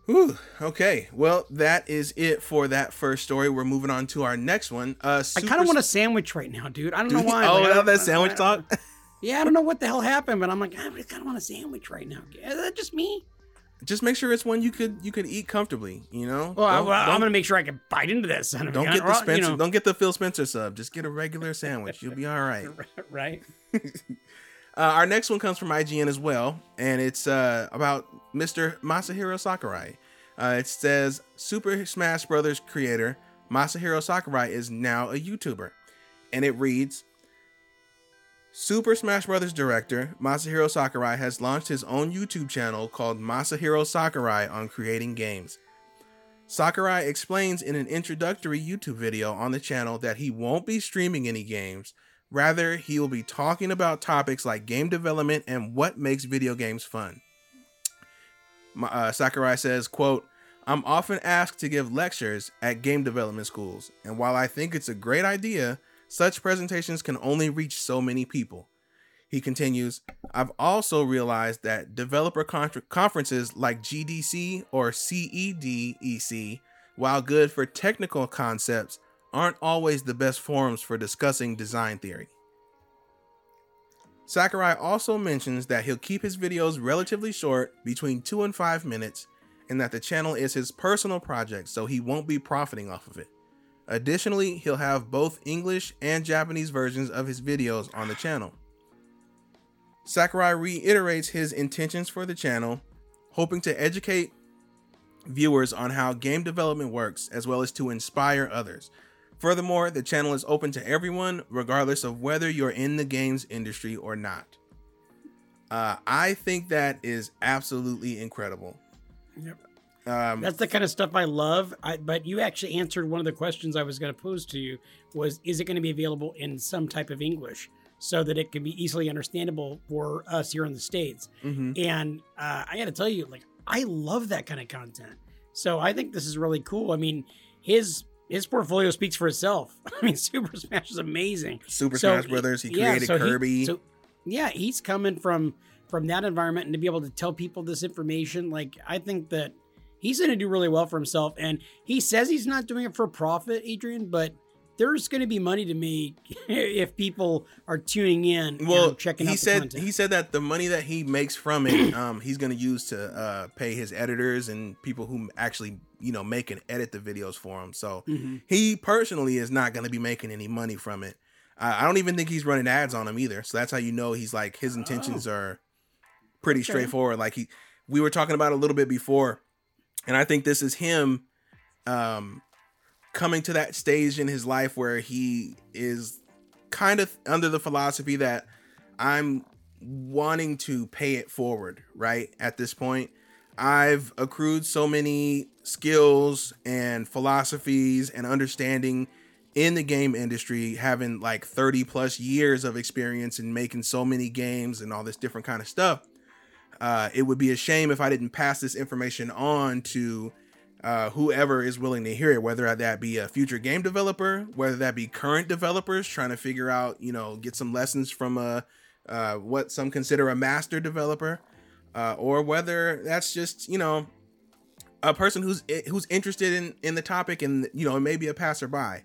Whew. Okay. Well, that is it for that first story. We're moving on to our next one. Uh, I kind of want a sandwich right now, dude. I don't know why. oh, like, that sandwich I talk? Yeah, I don't know what the hell happened, but I'm like, I kind of want a sandwich right now. Is that just me? Just make sure it's one you could you could eat comfortably, you know. Well, I, well I'm gonna make sure I can bite into that son of a gun. Don't get the Spencer, you know. Don't get the Phil Spencer sub. Just get a regular sandwich. You'll be all right. Right. uh, our next one comes from I G N as well, and it's uh, about Mister Masahiro Sakurai. Uh, it says Super Smash Brothers creator Masahiro Sakurai is now a YouTuber, and it reads. Super Smash Brothers director Masahiro Sakurai has launched his own YouTube channel called Masahiro Sakurai on Creating Games. Sakurai explains in an introductory YouTube video on the channel that he won't be streaming any games. Rather, he will be talking about topics like game development and what makes video games fun. Uh, Sakurai says, quote, I'm often asked to give lectures at game development schools, and while I think it's a great idea, such presentations can only reach so many people. He continues, I've also realized that developer con- conferences like G D C or C E D E C, while good for technical concepts, aren't always the best forums for discussing design theory. Sakurai also mentions that he'll keep his videos relatively short, between two and five minutes, and that the channel is his personal project, so he won't be profiting off of it. Additionally, he'll have both English and Japanese versions of his videos on the channel. Sakurai reiterates his intentions for the channel, hoping to educate viewers on how game development works, as well as to inspire others. Furthermore, the channel is open to everyone, regardless of whether you're in the games industry or not. Uh, I think that is absolutely incredible. Yep. Um, That's the kind of stuff I love. I, but you actually answered one of the questions I was going to pose to you was, is it going to be available in some type of English so that it can be easily understandable for us here in the States? Mm-hmm. And uh, I got to tell you, like, I love that kind of content. So I think this is really cool. I mean, his his portfolio speaks for itself. I mean, Super Smash is amazing. Super so, Smash Brothers. He yeah, created so Kirby. He, so, yeah, he's coming from from that environment, and to be able to tell people this information, like, I think that he's going to do really well for himself. And he says he's not doing it for profit, Adrian, but there's going to be money to make if people are tuning in. Well, you know, checking out the said, content. He said that the money that he makes from it, um, he's going to use to uh, pay his editors and people who actually, you know, make and edit the videos for him. So mm-hmm. he personally is not going to be making any money from it. Uh, I don't even think he's running ads on them either. So that's how you know he's like, his intentions oh. are pretty okay. straightforward. Like he, we were talking about a little bit before. And I think this is him um, coming to that stage in his life where he is kind of under the philosophy that I'm wanting to pay it forward, right? At this point, I've accrued so many skills and philosophies and understanding in the game industry, having like thirty plus years of experience and making so many games and all this different kind of stuff. Uh, it would be a shame if I didn't pass this information on to uh, whoever is willing to hear it, whether that be a future game developer, whether that be current developers trying to figure out, you know, get some lessons from a, uh, what some consider a master developer, uh, or whether that's just, you know, a person who's who's interested in, in the topic and, you know, maybe a passerby.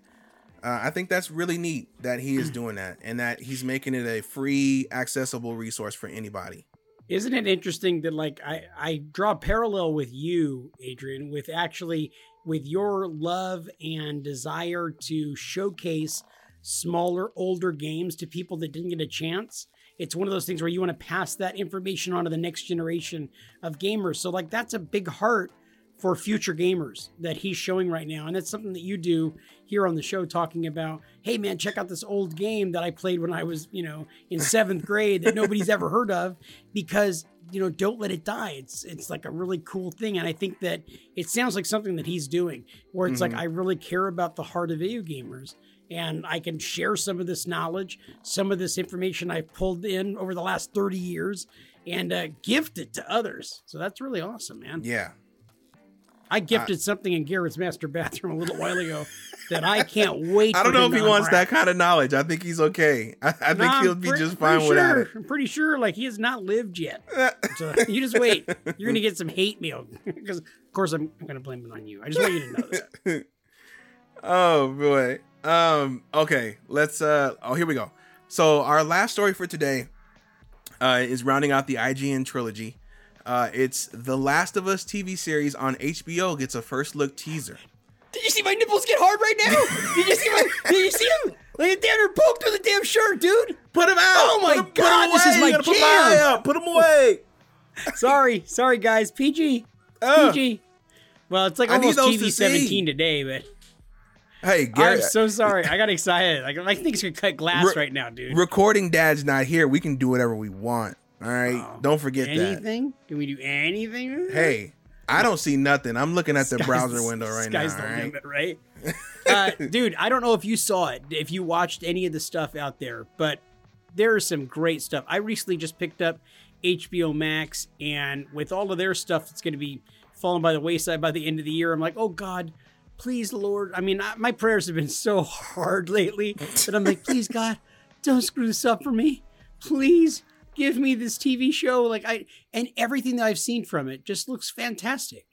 Uh, I think that's really neat that he is doing that and that he's making it a free, accessible resource for anybody. Isn't it interesting that, like, I, I draw a parallel with you, Adrian, with actually with your love and desire to showcase smaller, older games to people that didn't get a chance. It's one of those things where you want to pass that information on to the next generation of gamers. So, like, that's a big heart for future gamers that he's showing right now. And that's something that you do here on the show, talking about, hey man, check out this old game that I played when I was, you know, in seventh grade that nobody's ever heard of, because, you know, don't let it die. It's, it's like a really cool thing. And I think that it sounds like something that he's doing where it's mm-hmm. like, I really care about the heart of video gamers and I can share some of this knowledge, some of this information I've pulled in over the last thirty years and uh, gift it to others. So that's really awesome, man. Yeah. I gifted uh, something in Garrett's master bathroom a little while ago that I can't wait. I don't know if he wants that kind of knowledge. I think he's okay. I, I no, think he'll pre- be just fine sure. without it. I'm pretty sure, like, he has not lived yet. So you just wait. You're going to get some hate mail because, of course, I'm, I'm going to blame it on you. I just want you to know that. Oh, boy. Um, okay, let's. Uh, oh, here we go. So our last story for today uh, is rounding out the I G N trilogy. Uh, it's The Last of Us T V series on H B O gets a first look teaser. Did you see my nipples get hard right now? Did you see my? Did you see them? Like, damn, they're poked with a damn shirt, dude. Put them out. Oh my put god, put this is my jam. Put them out. Put them away. sorry, sorry guys. P G, uh, P G. Well, it's like almost T V seventeen today, but. Hey, Garrett. I'm so sorry. I got excited. Like, I think it's gonna cut glass Re- right now, dude. Recording Dad's not here. We can do whatever we want. All right, oh, don't forget anything? that. Anything? Can we do anything? Hey, I don't see nothing. I'm looking at the Sky's, browser window right Sky's now. Sky's the limit, right? right? uh, dude, I don't know if you saw it, if you watched any of the stuff out there, but there is some great stuff. I recently just picked up H B O Max, and with all of their stuff that's going to be falling by the wayside by the end of the year, I'm like, oh, God, please, Lord. I mean, I, my prayers have been so hard lately that I'm like, please, God, don't screw this up for me. Please. Give me this T V show, like I and everything that I've seen from it just looks fantastic.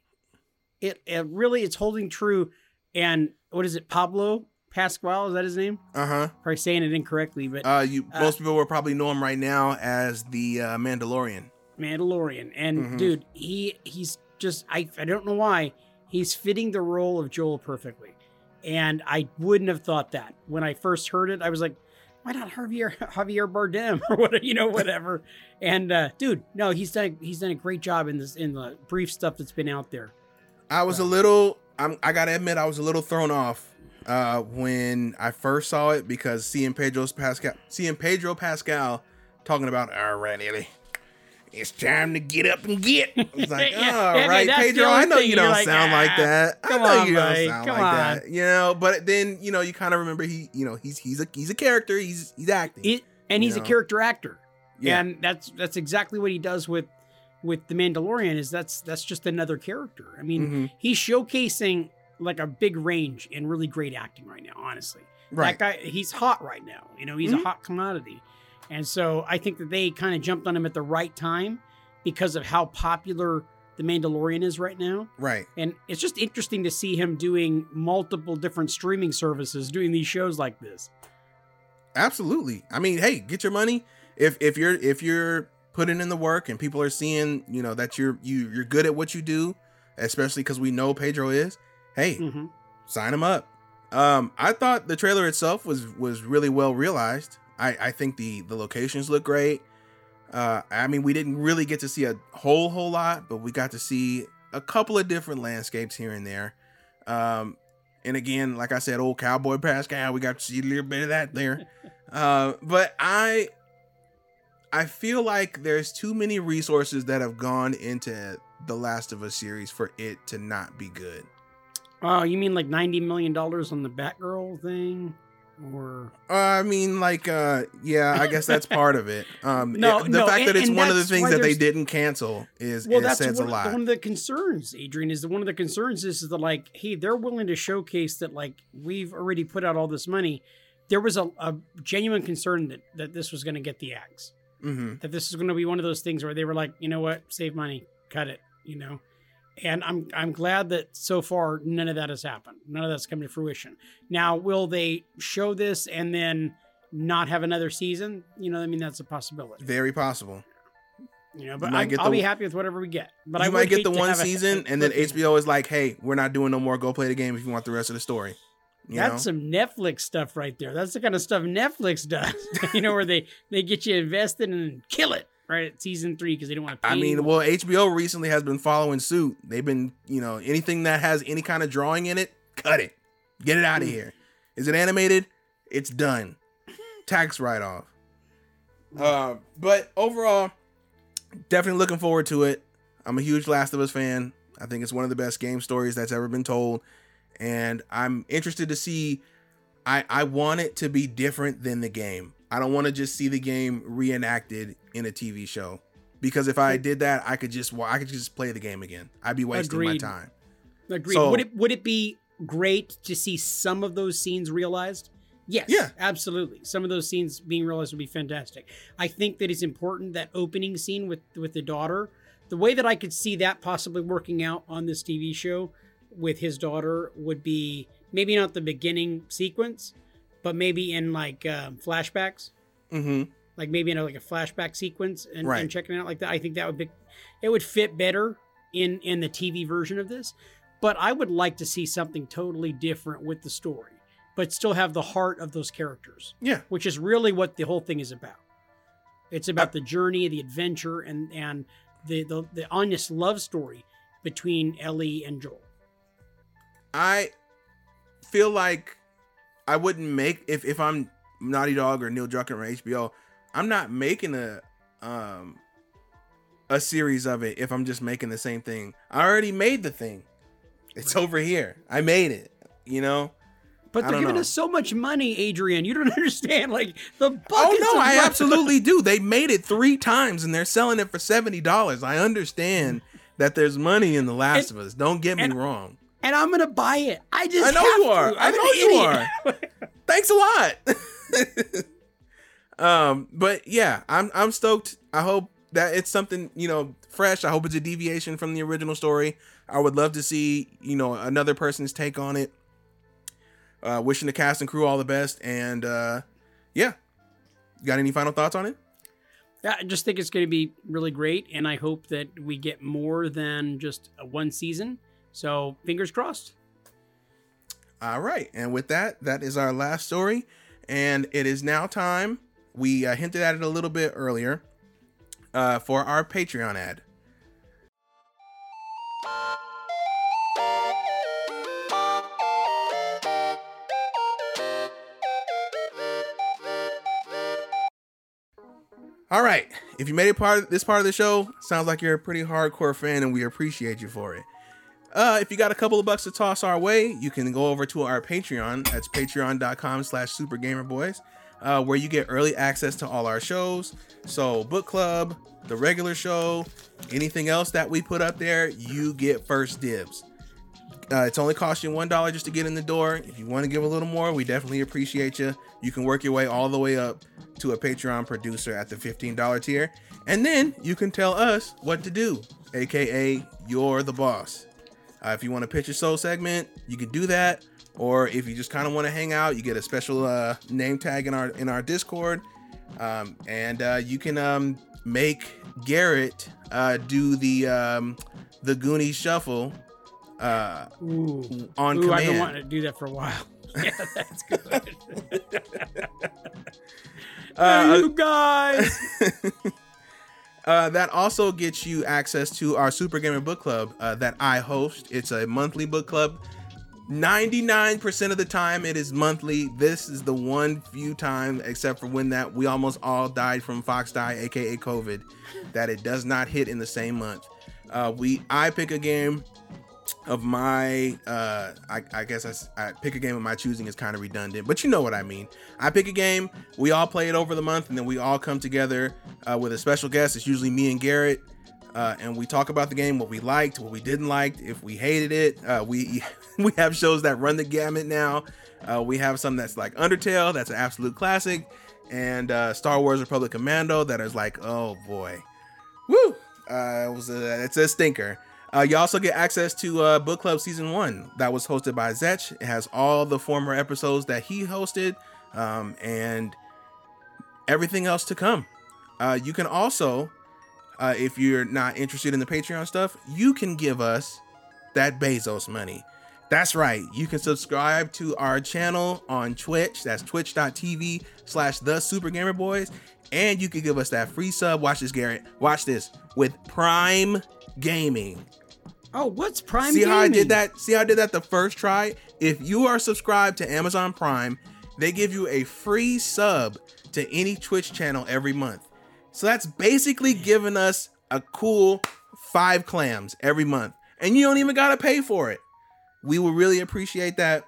It, it really it's holding true. And what is it, Pedro Pascal? Is that his name? Uh huh. Probably saying it incorrectly, but uh, you uh, most people will probably know him right now as the uh, Mandalorian. Mandalorian, and mm-hmm. dude, he he's just I I don't know why he's fitting the role of Joel perfectly, and I wouldn't have thought that when I first heard it. I was like, why not Javier Javier Bardem or whatever, you know, whatever. And uh, dude, no, he's done he's done a great job in this in the brief stuff that's been out there. I was a little, I'm, I gotta admit, I was a little thrown off uh, when I first saw it, because seeing Pedro Pascal, seeing Pedro Pascal talking about, all right, Ellie, it's time to get up and get. I was like, oh, yeah, all yeah, right, Pedro, I know you don't like, sound ah, like that. I know on, you don't buddy, sound like on. that. You know, but then, you know, you kind of remember he, you know, he's he's a he's a character. He's he's acting, he, and he's know? a character actor. Yeah. And that's that's exactly what he does with with The Mandalorian. Is that's that's just another character. I mean, mm-hmm. he's showcasing like a big range and really great acting right now. Honestly, right? That guy, he's hot right now. You know, he's mm-hmm. a hot commodity. And so I think that they kind of jumped on him at the right time because of how popular The Mandalorian is right now. Right. And it's just interesting to see him doing multiple different streaming services, doing these shows like this. Absolutely. I mean, hey, get your money. If if you're if you're putting in the work and people are seeing, you know, that you're you you're good at what you do, especially because we know Pedro is. Hey, mm-hmm. sign him up. Um, I thought the trailer itself was was really well realized. I, I think the, the locations look great. Uh, I mean, we didn't really get to see a whole, whole lot, but we got to see a couple of different landscapes here and there. Um, and again, like I said, old Cowboy Pascal, we got to see a little bit of that there. Uh, but I, I feel like there's too many resources that have gone into the Last of Us series for it to not be good. Oh, you mean like ninety million dollars on the Batgirl thing? Or uh, I mean, like, uh, yeah, I guess that's part of it. Um, no, it, the no, fact and, that it's one of the things that they didn't cancel is well, that's says one, a lot. One of the concerns, Adrian, is that one of the concerns is that, like, hey, they're willing to showcase that, like, we've already put out all this money. There was a, a genuine concern that, that this was going to get the axe, mm-hmm. that this is going to be one of those things where they were like, you know what, save money, cut it, you know. And I'm I'm glad that so far none of that has happened. None of that's come to fruition. Now, will they show this and then not have another season? You know, I mean, that's a possibility. Very possible. You know, but I, I'll the, be happy with whatever we get. But you I might get the one season, a, and then H B O is like, "Hey, we're not doing no more. Go play the game if you want the rest of the story." You that's know? some Netflix stuff right there. That's the kind of stuff Netflix does. You know, where they they get you invested and kill it. Right at season three because they don't want to pay I mean, anymore. Well, H B O recently has been following suit. They've been, you know, anything that has any kind of drawing in it, cut it. Get it out of mm. here. Is it animated? It's done. Tax write-off. Uh, but overall, definitely looking forward to it. I'm a huge Last of Us fan. I think it's one of the best game stories that's ever been told. And I'm interested to see... I, I want it to be different than the game. I don't want to just see the game reenacted in a T V show, because if I did that, I could just well, I could just play the game again. I'd be wasting Agreed. my time. Agreed. So, would it would it be great to see some of those scenes realized? Yes, yeah. absolutely. Some of those scenes being realized would be fantastic. I think that it's important, that opening scene with, with the daughter, the way that I could see that possibly working out on this T V show with his daughter would be maybe not the beginning sequence, but maybe in like um, flashbacks, mm-hmm. like maybe in a, like a flashback sequence and, right. and checking it out like that. I think that would be, it would fit better in, in the T V version of this, but I would like to see something totally different with the story, but still have the heart of those characters. Yeah. Which is really what the whole thing is about. It's about I- the journey, the adventure, and, and the, the, the honest love story between Ellie and Joel. I, feel like I wouldn't make if, if I'm Naughty Dog or Neil Druckmann or H B O, I'm not making a um a series of it if I'm just making the same thing. I already made the thing. It's right. over here. I made it, you know? But they're giving know. us so much money, Adrian. You don't understand. Like the buckets Oh no, of I buckets. absolutely do. They made it three times and they're selling it for seventy dollars. I understand that there's money in The Last and, of Us. Don't get me and, wrong. And I'm going to buy it. I just I know have you are. To. I know you are. Thanks a lot. um, but yeah, I'm I'm stoked. I hope that it's something, you know, fresh. I hope it's a deviation from the original story. I would love to see, you know, another person's take on it. Uh, wishing the cast and crew all the best. And uh, yeah, you got any final thoughts on it? Yeah, I just think it's going to be really great. And I hope that we get more than just a one season. So fingers crossed. All right. And with that, that is our last story. And it is now time. We uh, hinted at it a little bit earlier uh, for our Patreon ad. All right. If you made it part of this part of the show, sounds like you're a pretty hardcore fan, and we appreciate you for it. Uh, if you got a couple of bucks to toss our way, you can go over to our Patreon. That's patreon.com slash supergamerboys, uh, where you get early access to all our shows. So book club, the regular show, anything else that we put up there, you get first dibs. Uh, it's only cost you one dollar just to get in the door. If you want to give a little more, we definitely appreciate you. You can work your way all the way up to a Patreon producer at the fifteen dollars tier. And then you can tell us what to do, a k a you're the boss. Uh, if you want to pitch your soul segment, you can do that. Or if you just kind of want to hang out, you get a special uh, name tag in our in our Discord. Um, and uh, you can um, make Garrett uh, do the, um, the Goonies Shuffle. Uh, Ooh. On Ooh, command. I've been wanting to do that for a while. Yeah, that's good. uh, hey, you guys. uh, that also gets you access to our Super Gamer Book Club uh, that I host. It's a monthly book club. ninety-nine percent of the time it is monthly. This is the one few time, except for when that we almost all died from Fox Die, aka COVID, that it does not hit in the same month. Uh, we I pick a game. Of my, uh, I, I guess I, I pick a game of my choosing is kind of redundant, but you know what I mean. I pick a game, we all play it over the month, and then we all come together uh, with a special guest. It's usually me and Garrett, uh, and we talk about the game, what we liked, what we didn't like, if we hated it. Uh, we we have shows that run the gamut now. Uh, we have some that's like Undertale, that's an absolute classic, and uh, Star Wars Republic Commando, that is like, oh boy, woo! Uh, it was a, it's a stinker. Uh, you also get access to uh, Book Club Season one that was hosted by Zetch. It has all the former episodes that he hosted um, and everything else to come. Uh, you can also, uh, if you're not interested in the Patreon stuff, you can give us that Bezos money. That's right. You can subscribe to our channel on Twitch. That's twitch.tv slash the Super Gamer Boys. And you can give us that free sub. Watch this, Garrett. Watch this. With Prime Gaming. Oh, what's Prime Gaming? See how I did that? See how I did that the first try? If you are subscribed to Amazon Prime, they give you a free sub to any Twitch channel every month. So that's basically giving us a cool five clams every month. And you don't even got to pay for it. We will really appreciate that.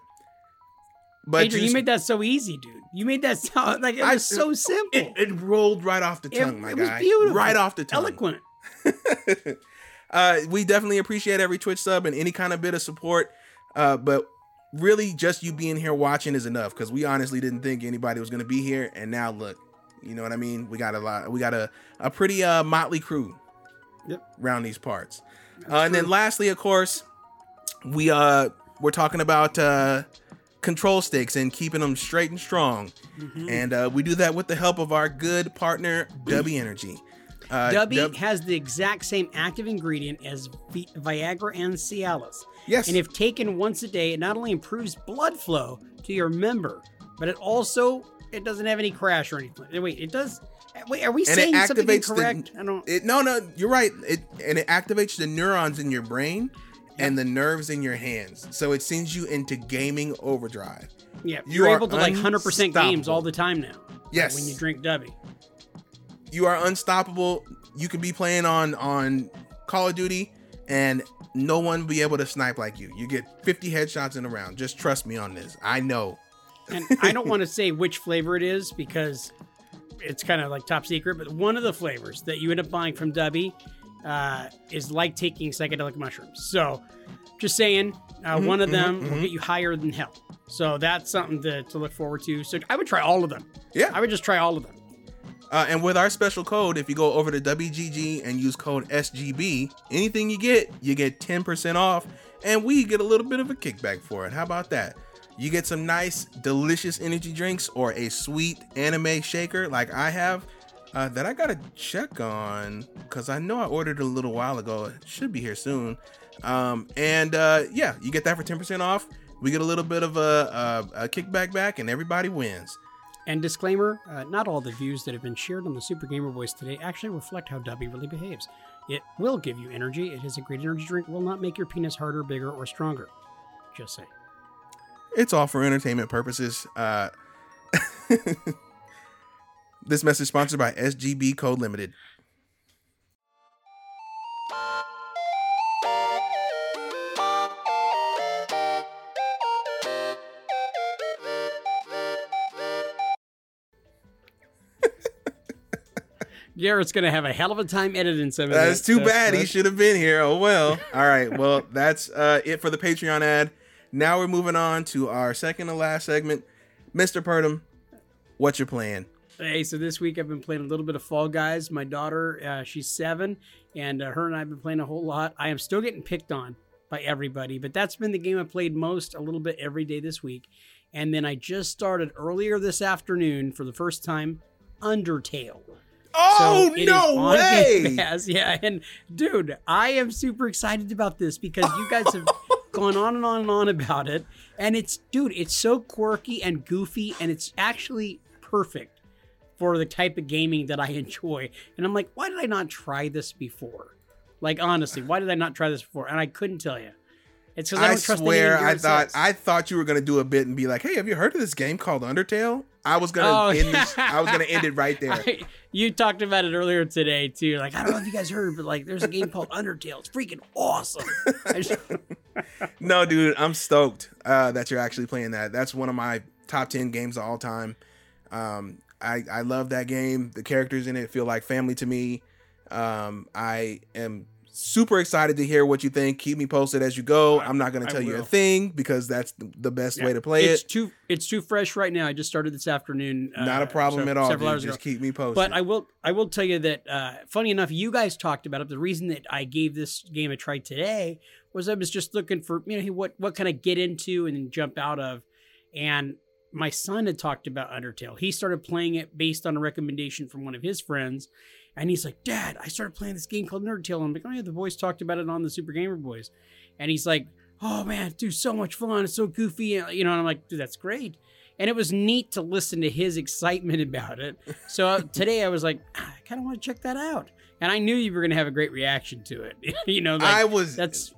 But Adrian, you, you made that so easy, dude. You made that sound like it was I, so simple. It, it rolled right off the tongue, it, my it guy. It was beautiful. Right off the tongue. Eloquent. uh, we definitely appreciate every Twitch sub and any kind of bit of support. Uh, but really, just you being here watching is enough, because we honestly didn't think anybody was going to be here. And now, look, you know what I mean? We got a lot. We got a, a pretty uh, motley crew yep. around these parts. Uh, and then lastly, of course, we, uh, we're talking about... Uh, control sticks and keeping them straight and strong. Mm-hmm. And uh, we do that with the help of our good partner, W Energy. Uh, Dubby Dub- has the exact same active ingredient as Vi- Viagra and Cialis. Yes. And if taken once a day, it not only improves blood flow to your member, but it also, it doesn't have any crash or anything. Wait, it does. Wait, are we and saying something incorrect? The, I don't. It, no, no, you're right. It And it activates the neurons in your brain. And the nerves in your hands. So it sends you into gaming overdrive. Yeah, you're you able to like one hundred percent games all the time now. Yes. Like when you drink Dubby. You are unstoppable. You can be playing on, on Call of Duty and no one will be able to snipe like you. You get fifty headshots in a round. Just trust me on this. I know. And I don't want to say which flavor it is because it's kind of like top secret. But one of the flavors that you end up buying from Dubby Uh, is like taking psychedelic mushrooms. So just saying, uh, mm-hmm, one of them mm-hmm, will mm-hmm. get you higher than hell. So that's something to, to look forward to. So I would try all of them. Yeah. I would just try all of them. Uh, and with our special code, if you go over to W G G and use code S G B, anything you get, you get ten percent off. And we get a little bit of a kickback for it. How about that? You get some nice, delicious energy drinks or a sweet anime shaker like I have. Uh, that I gotta check on because I know I ordered it a little while ago. It should be here soon. Um, and uh, yeah, you get that for ten percent off. We get a little bit of a, a, a kickback back and everybody wins. And disclaimer, uh, not all the views that have been shared on the Super Gamer Voice today actually reflect how Dubby really behaves. It will give you energy. It is a great energy drink. Will not make your penis harder, bigger, or stronger. Just saying. It's all for entertainment purposes. Uh This message sponsored by S G B Code Limited. Garrett's going to have a hell of a time editing some of That's too so, bad. But... he should have been here. Oh, well. All right. Well, that's uh, it for the Patreon ad. Now we're moving on to our second to last segment. Mister Purdom, what's your plan? Hey, so this week I've been playing a little bit of Fall Guys. My daughter, uh, she's seven, and uh, her and I have been playing a whole lot. I am still getting picked on by everybody, but that's been the game I played most, a little bit every day this week. And then I just started earlier this afternoon for the first time, Undertale. Oh, so no way! Yeah, and dude, I am super excited about this because you guys have gone on and on and on about it. And it's, dude, it's so quirky and goofy, and it's actually perfect for the type of gaming that I enjoy. And I'm like, why did I not try this before? Like, honestly, why did I not try this before? And I couldn't tell you. It's because I don't I trust swear, the I thought sense. I thought you were gonna do a bit and be like, "Hey, have you heard of this game called Undertale?" I was gonna oh. end this, I was gonna end it right there. I, you talked about it earlier today too. Like, I don't know if you guys heard, but like, there's a game called Undertale. It's freaking awesome. Just... no, dude, I'm stoked uh, that you're actually playing that. That's one of my top ten games of all time. Um, I I love that game. The characters in it feel like family to me. Um, I am. Super excited to hear what you think. Keep me posted as you go. I'm not going to tell you a thing because that's the best yeah. way to play it's it. It's too it's too fresh right now. I just started this afternoon. Uh, not a problem so, at all. Several dude. hours just ago. Keep me posted. But I will I will tell you that uh, funny enough, you guys talked about it. The reason that I gave this game a try today was I was just looking for you know what what can I get into and then jump out of, and my son had talked about Undertale. He started playing it based on a recommendation from one of his friends. And he's like, Dad, I started playing this game called Undertale. And I'm like, oh, yeah, the boys talked about it on the Super Gamer Boys. And he's like, oh, man, dude, so much fun. It's so goofy. You know, and I'm like, dude, that's great. And it was neat to listen to his excitement about it. So today I was like, ah, I kind of want to check that out. And I knew you were going to have a great reaction to it. you know, like, I was that's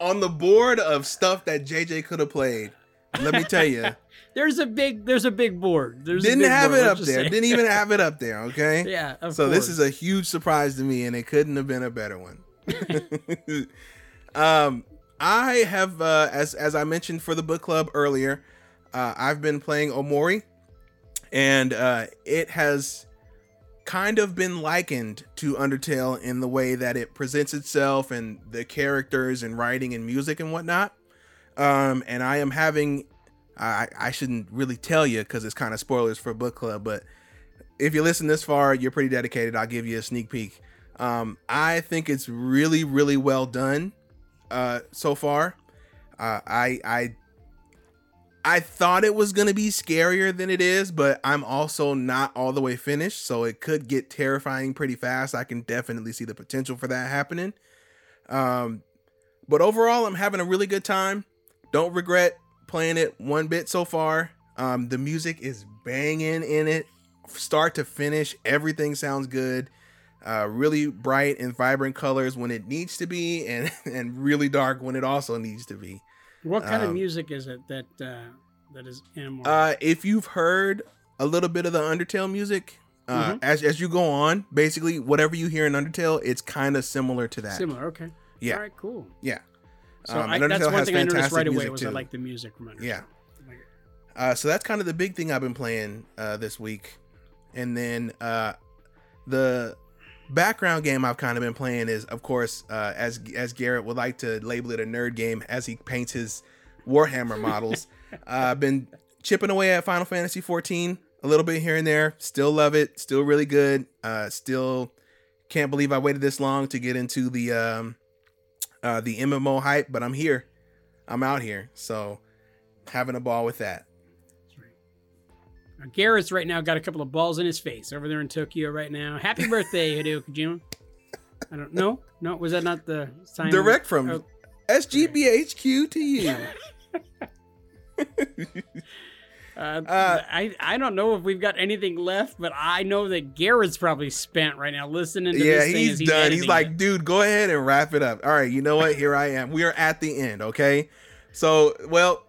on the board of stuff that J J could have played. Let me tell you. There's a big, there's a big board. There's Didn't a big have board, it up there. Didn't even have it up there. Okay. Yeah. Of so course. This is a huge surprise to me, and it couldn't have been a better one. um, I have, uh, as as I mentioned for the book club earlier, uh, I've been playing Omori, and uh, it has kind of been likened to Undertale in the way that it presents itself, and the characters, and writing, and music, and whatnot. Um, and I am having. I, I shouldn't really tell you because it's kind of spoilers for book club, but if you listen this far, you're pretty dedicated. I'll give you a sneak peek. Um, I think it's really, really well done uh, so far. Uh, I I I thought it was going to be scarier than it is, but I'm also not all the way finished, so it could get terrifying pretty fast. I can definitely see the potential for that happening. Um, but overall, I'm having a really good time. Don't regret playing it one bit so far. Um, the music is banging in it, start to finish. Everything sounds good. Uh, really bright and vibrant colors when it needs to be, and and really dark when it also needs to be. What kind um, of music is it that uh, that is? Animal? Uh, if you've heard a little bit of the Undertale music, uh, mm-hmm. as as you go on, basically whatever you hear in Undertale, it's kind of similar to that. Similar, okay. Yeah. All right. Cool. Yeah. So um, I, that's one thing I noticed right away was too. I like the music from Undertale. Yeah. Uh, so that's kind of the big thing I've been playing uh, this week. And then uh, the background game I've kind of been playing is, of course, uh, as as Garrett would like to label it, a nerd game as he paints his Warhammer models. uh, I've been chipping away at Final Fantasy fourteen a little bit here and there. Still love it. Still really good. Uh, still can't believe I waited this long to get into the... Um, Uh, the M M O hype, but I'm here. I'm out here. So having a ball with that. That's right. Now, Garrett's right now got a couple of balls in his face over there in Tokyo right now. Happy birthday, Hideo Kojima. I don't know. No, was that not the sign? Direct of, from oh, S G B H Q to you. uh, uh, I, I don't know if we've got anything left, but I know that Garrett's probably spent right now listening to yeah, this thing. Yeah, he's, he's done. He's like, it. dude, go ahead and wrap it up. All right, you know what? Here I am. We are at the end, okay? So, well,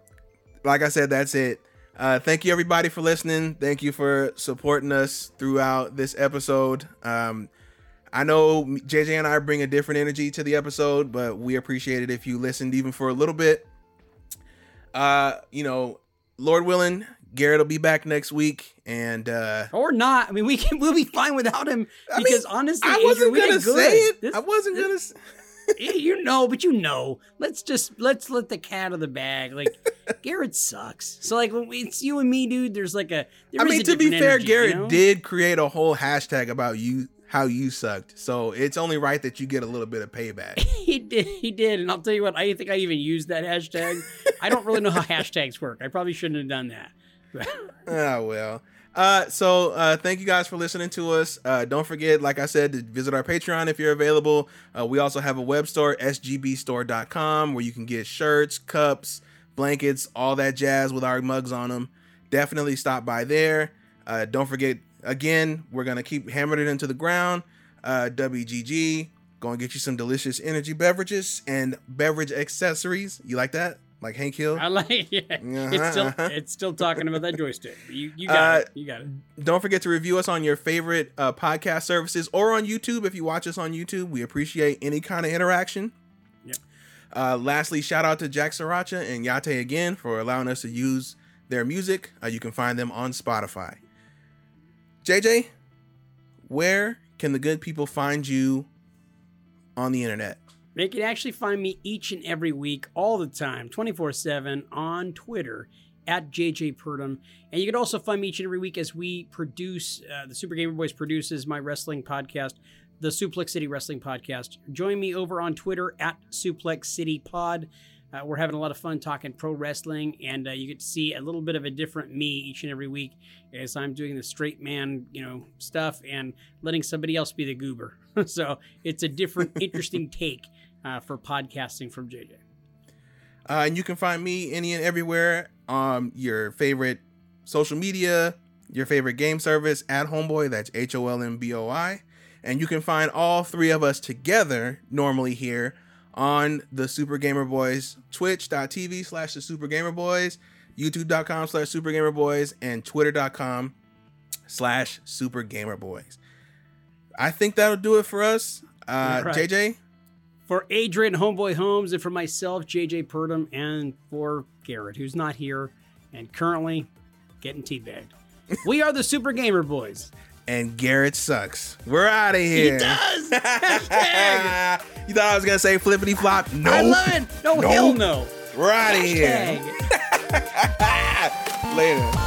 like I said, that's it. Uh, thank you, everybody, for listening. Thank you for supporting us throughout this episode. Um, I know J J and I bring a different energy to the episode, but we appreciate it if you listened even for a little bit. Uh, you know, Lord willing, Garrett will be back next week, and uh, or not. I mean, we can we'll be fine without him because I mean, honestly, I wasn't Adrian, gonna say it. This, I wasn't this, gonna. You know, but you know, let's just let's let the cat out of the bag. Like Garrett sucks. So like when we, it's you and me, dude. There's like a. There I mean, a to be fair, energy, Garrett you know? did create a whole hashtag about you. How you sucked. So it's only right that you get a little bit of payback. He did. He did. And I'll tell you what, I think I even used that hashtag. I don't really know how hashtags work. I probably shouldn't have done that. oh, well. Uh, so uh, thank you guys for listening to us. Uh, don't forget, like I said, to visit our Patreon if you're available. Uh, we also have a web store, s g b store dot com, where you can get shirts, cups, blankets, all that jazz with our mugs on them. Definitely stop by there. Uh, don't forget... Again, we're going to keep hammering it into the ground. Uh, W G G, going to get you some delicious energy beverages and beverage accessories. You like that? Like Hank Hill? I like it. Yeah. Uh-huh, it's, still, uh-huh. it's still talking about that joystick. You, you got uh, it. You got it. Don't forget to review us on your favorite uh, podcast services or on YouTube. If you watch us on YouTube, we appreciate any kind of interaction. Yep. Uh, lastly, shout out to Jack Sriracha and Yate again for allowing us to use their music. Uh, you can find them on Spotify. J J, where can the good people find you on the internet? They can actually find me each and every week, all the time, twenty-four seven on Twitter at J J Purdom. And you can also find me each and every week as we produce, uh, the Super Gamer Boys produces my wrestling podcast, the Suplex City Wrestling Podcast. Join me over on Twitter at Suplex City Pod. Uh, we're having a lot of fun talking pro wrestling, and uh, you get to see a little bit of a different me each and every week as I'm doing the straight man, you know, stuff and letting somebody else be the goober. So it's a different, interesting take uh, for podcasting from J J. Uh, and you can find me any and everywhere on um, your favorite social media, your favorite game service, at Homeboy, that's H O L M B O I. And you can find all three of us together normally here on the Super Gamer Boys, twitch.tv slash the Super Gamer Boys, youtube.com slash Super Gamer Boys, and twitter.com slash Super Gamer Boys. I think that'll do it for us. Uh, right. J J? For Adrian Homeboy Holmes, and for myself, J J Purdom, and for Garrett, who's not here and currently getting teabagged. We are the Super Gamer Boys. And Garrett sucks. We're out of here. He does. Hashtag. You thought I was going to say flippity flop? No. I love it. No, nope. Hell no. We're out of here. Later.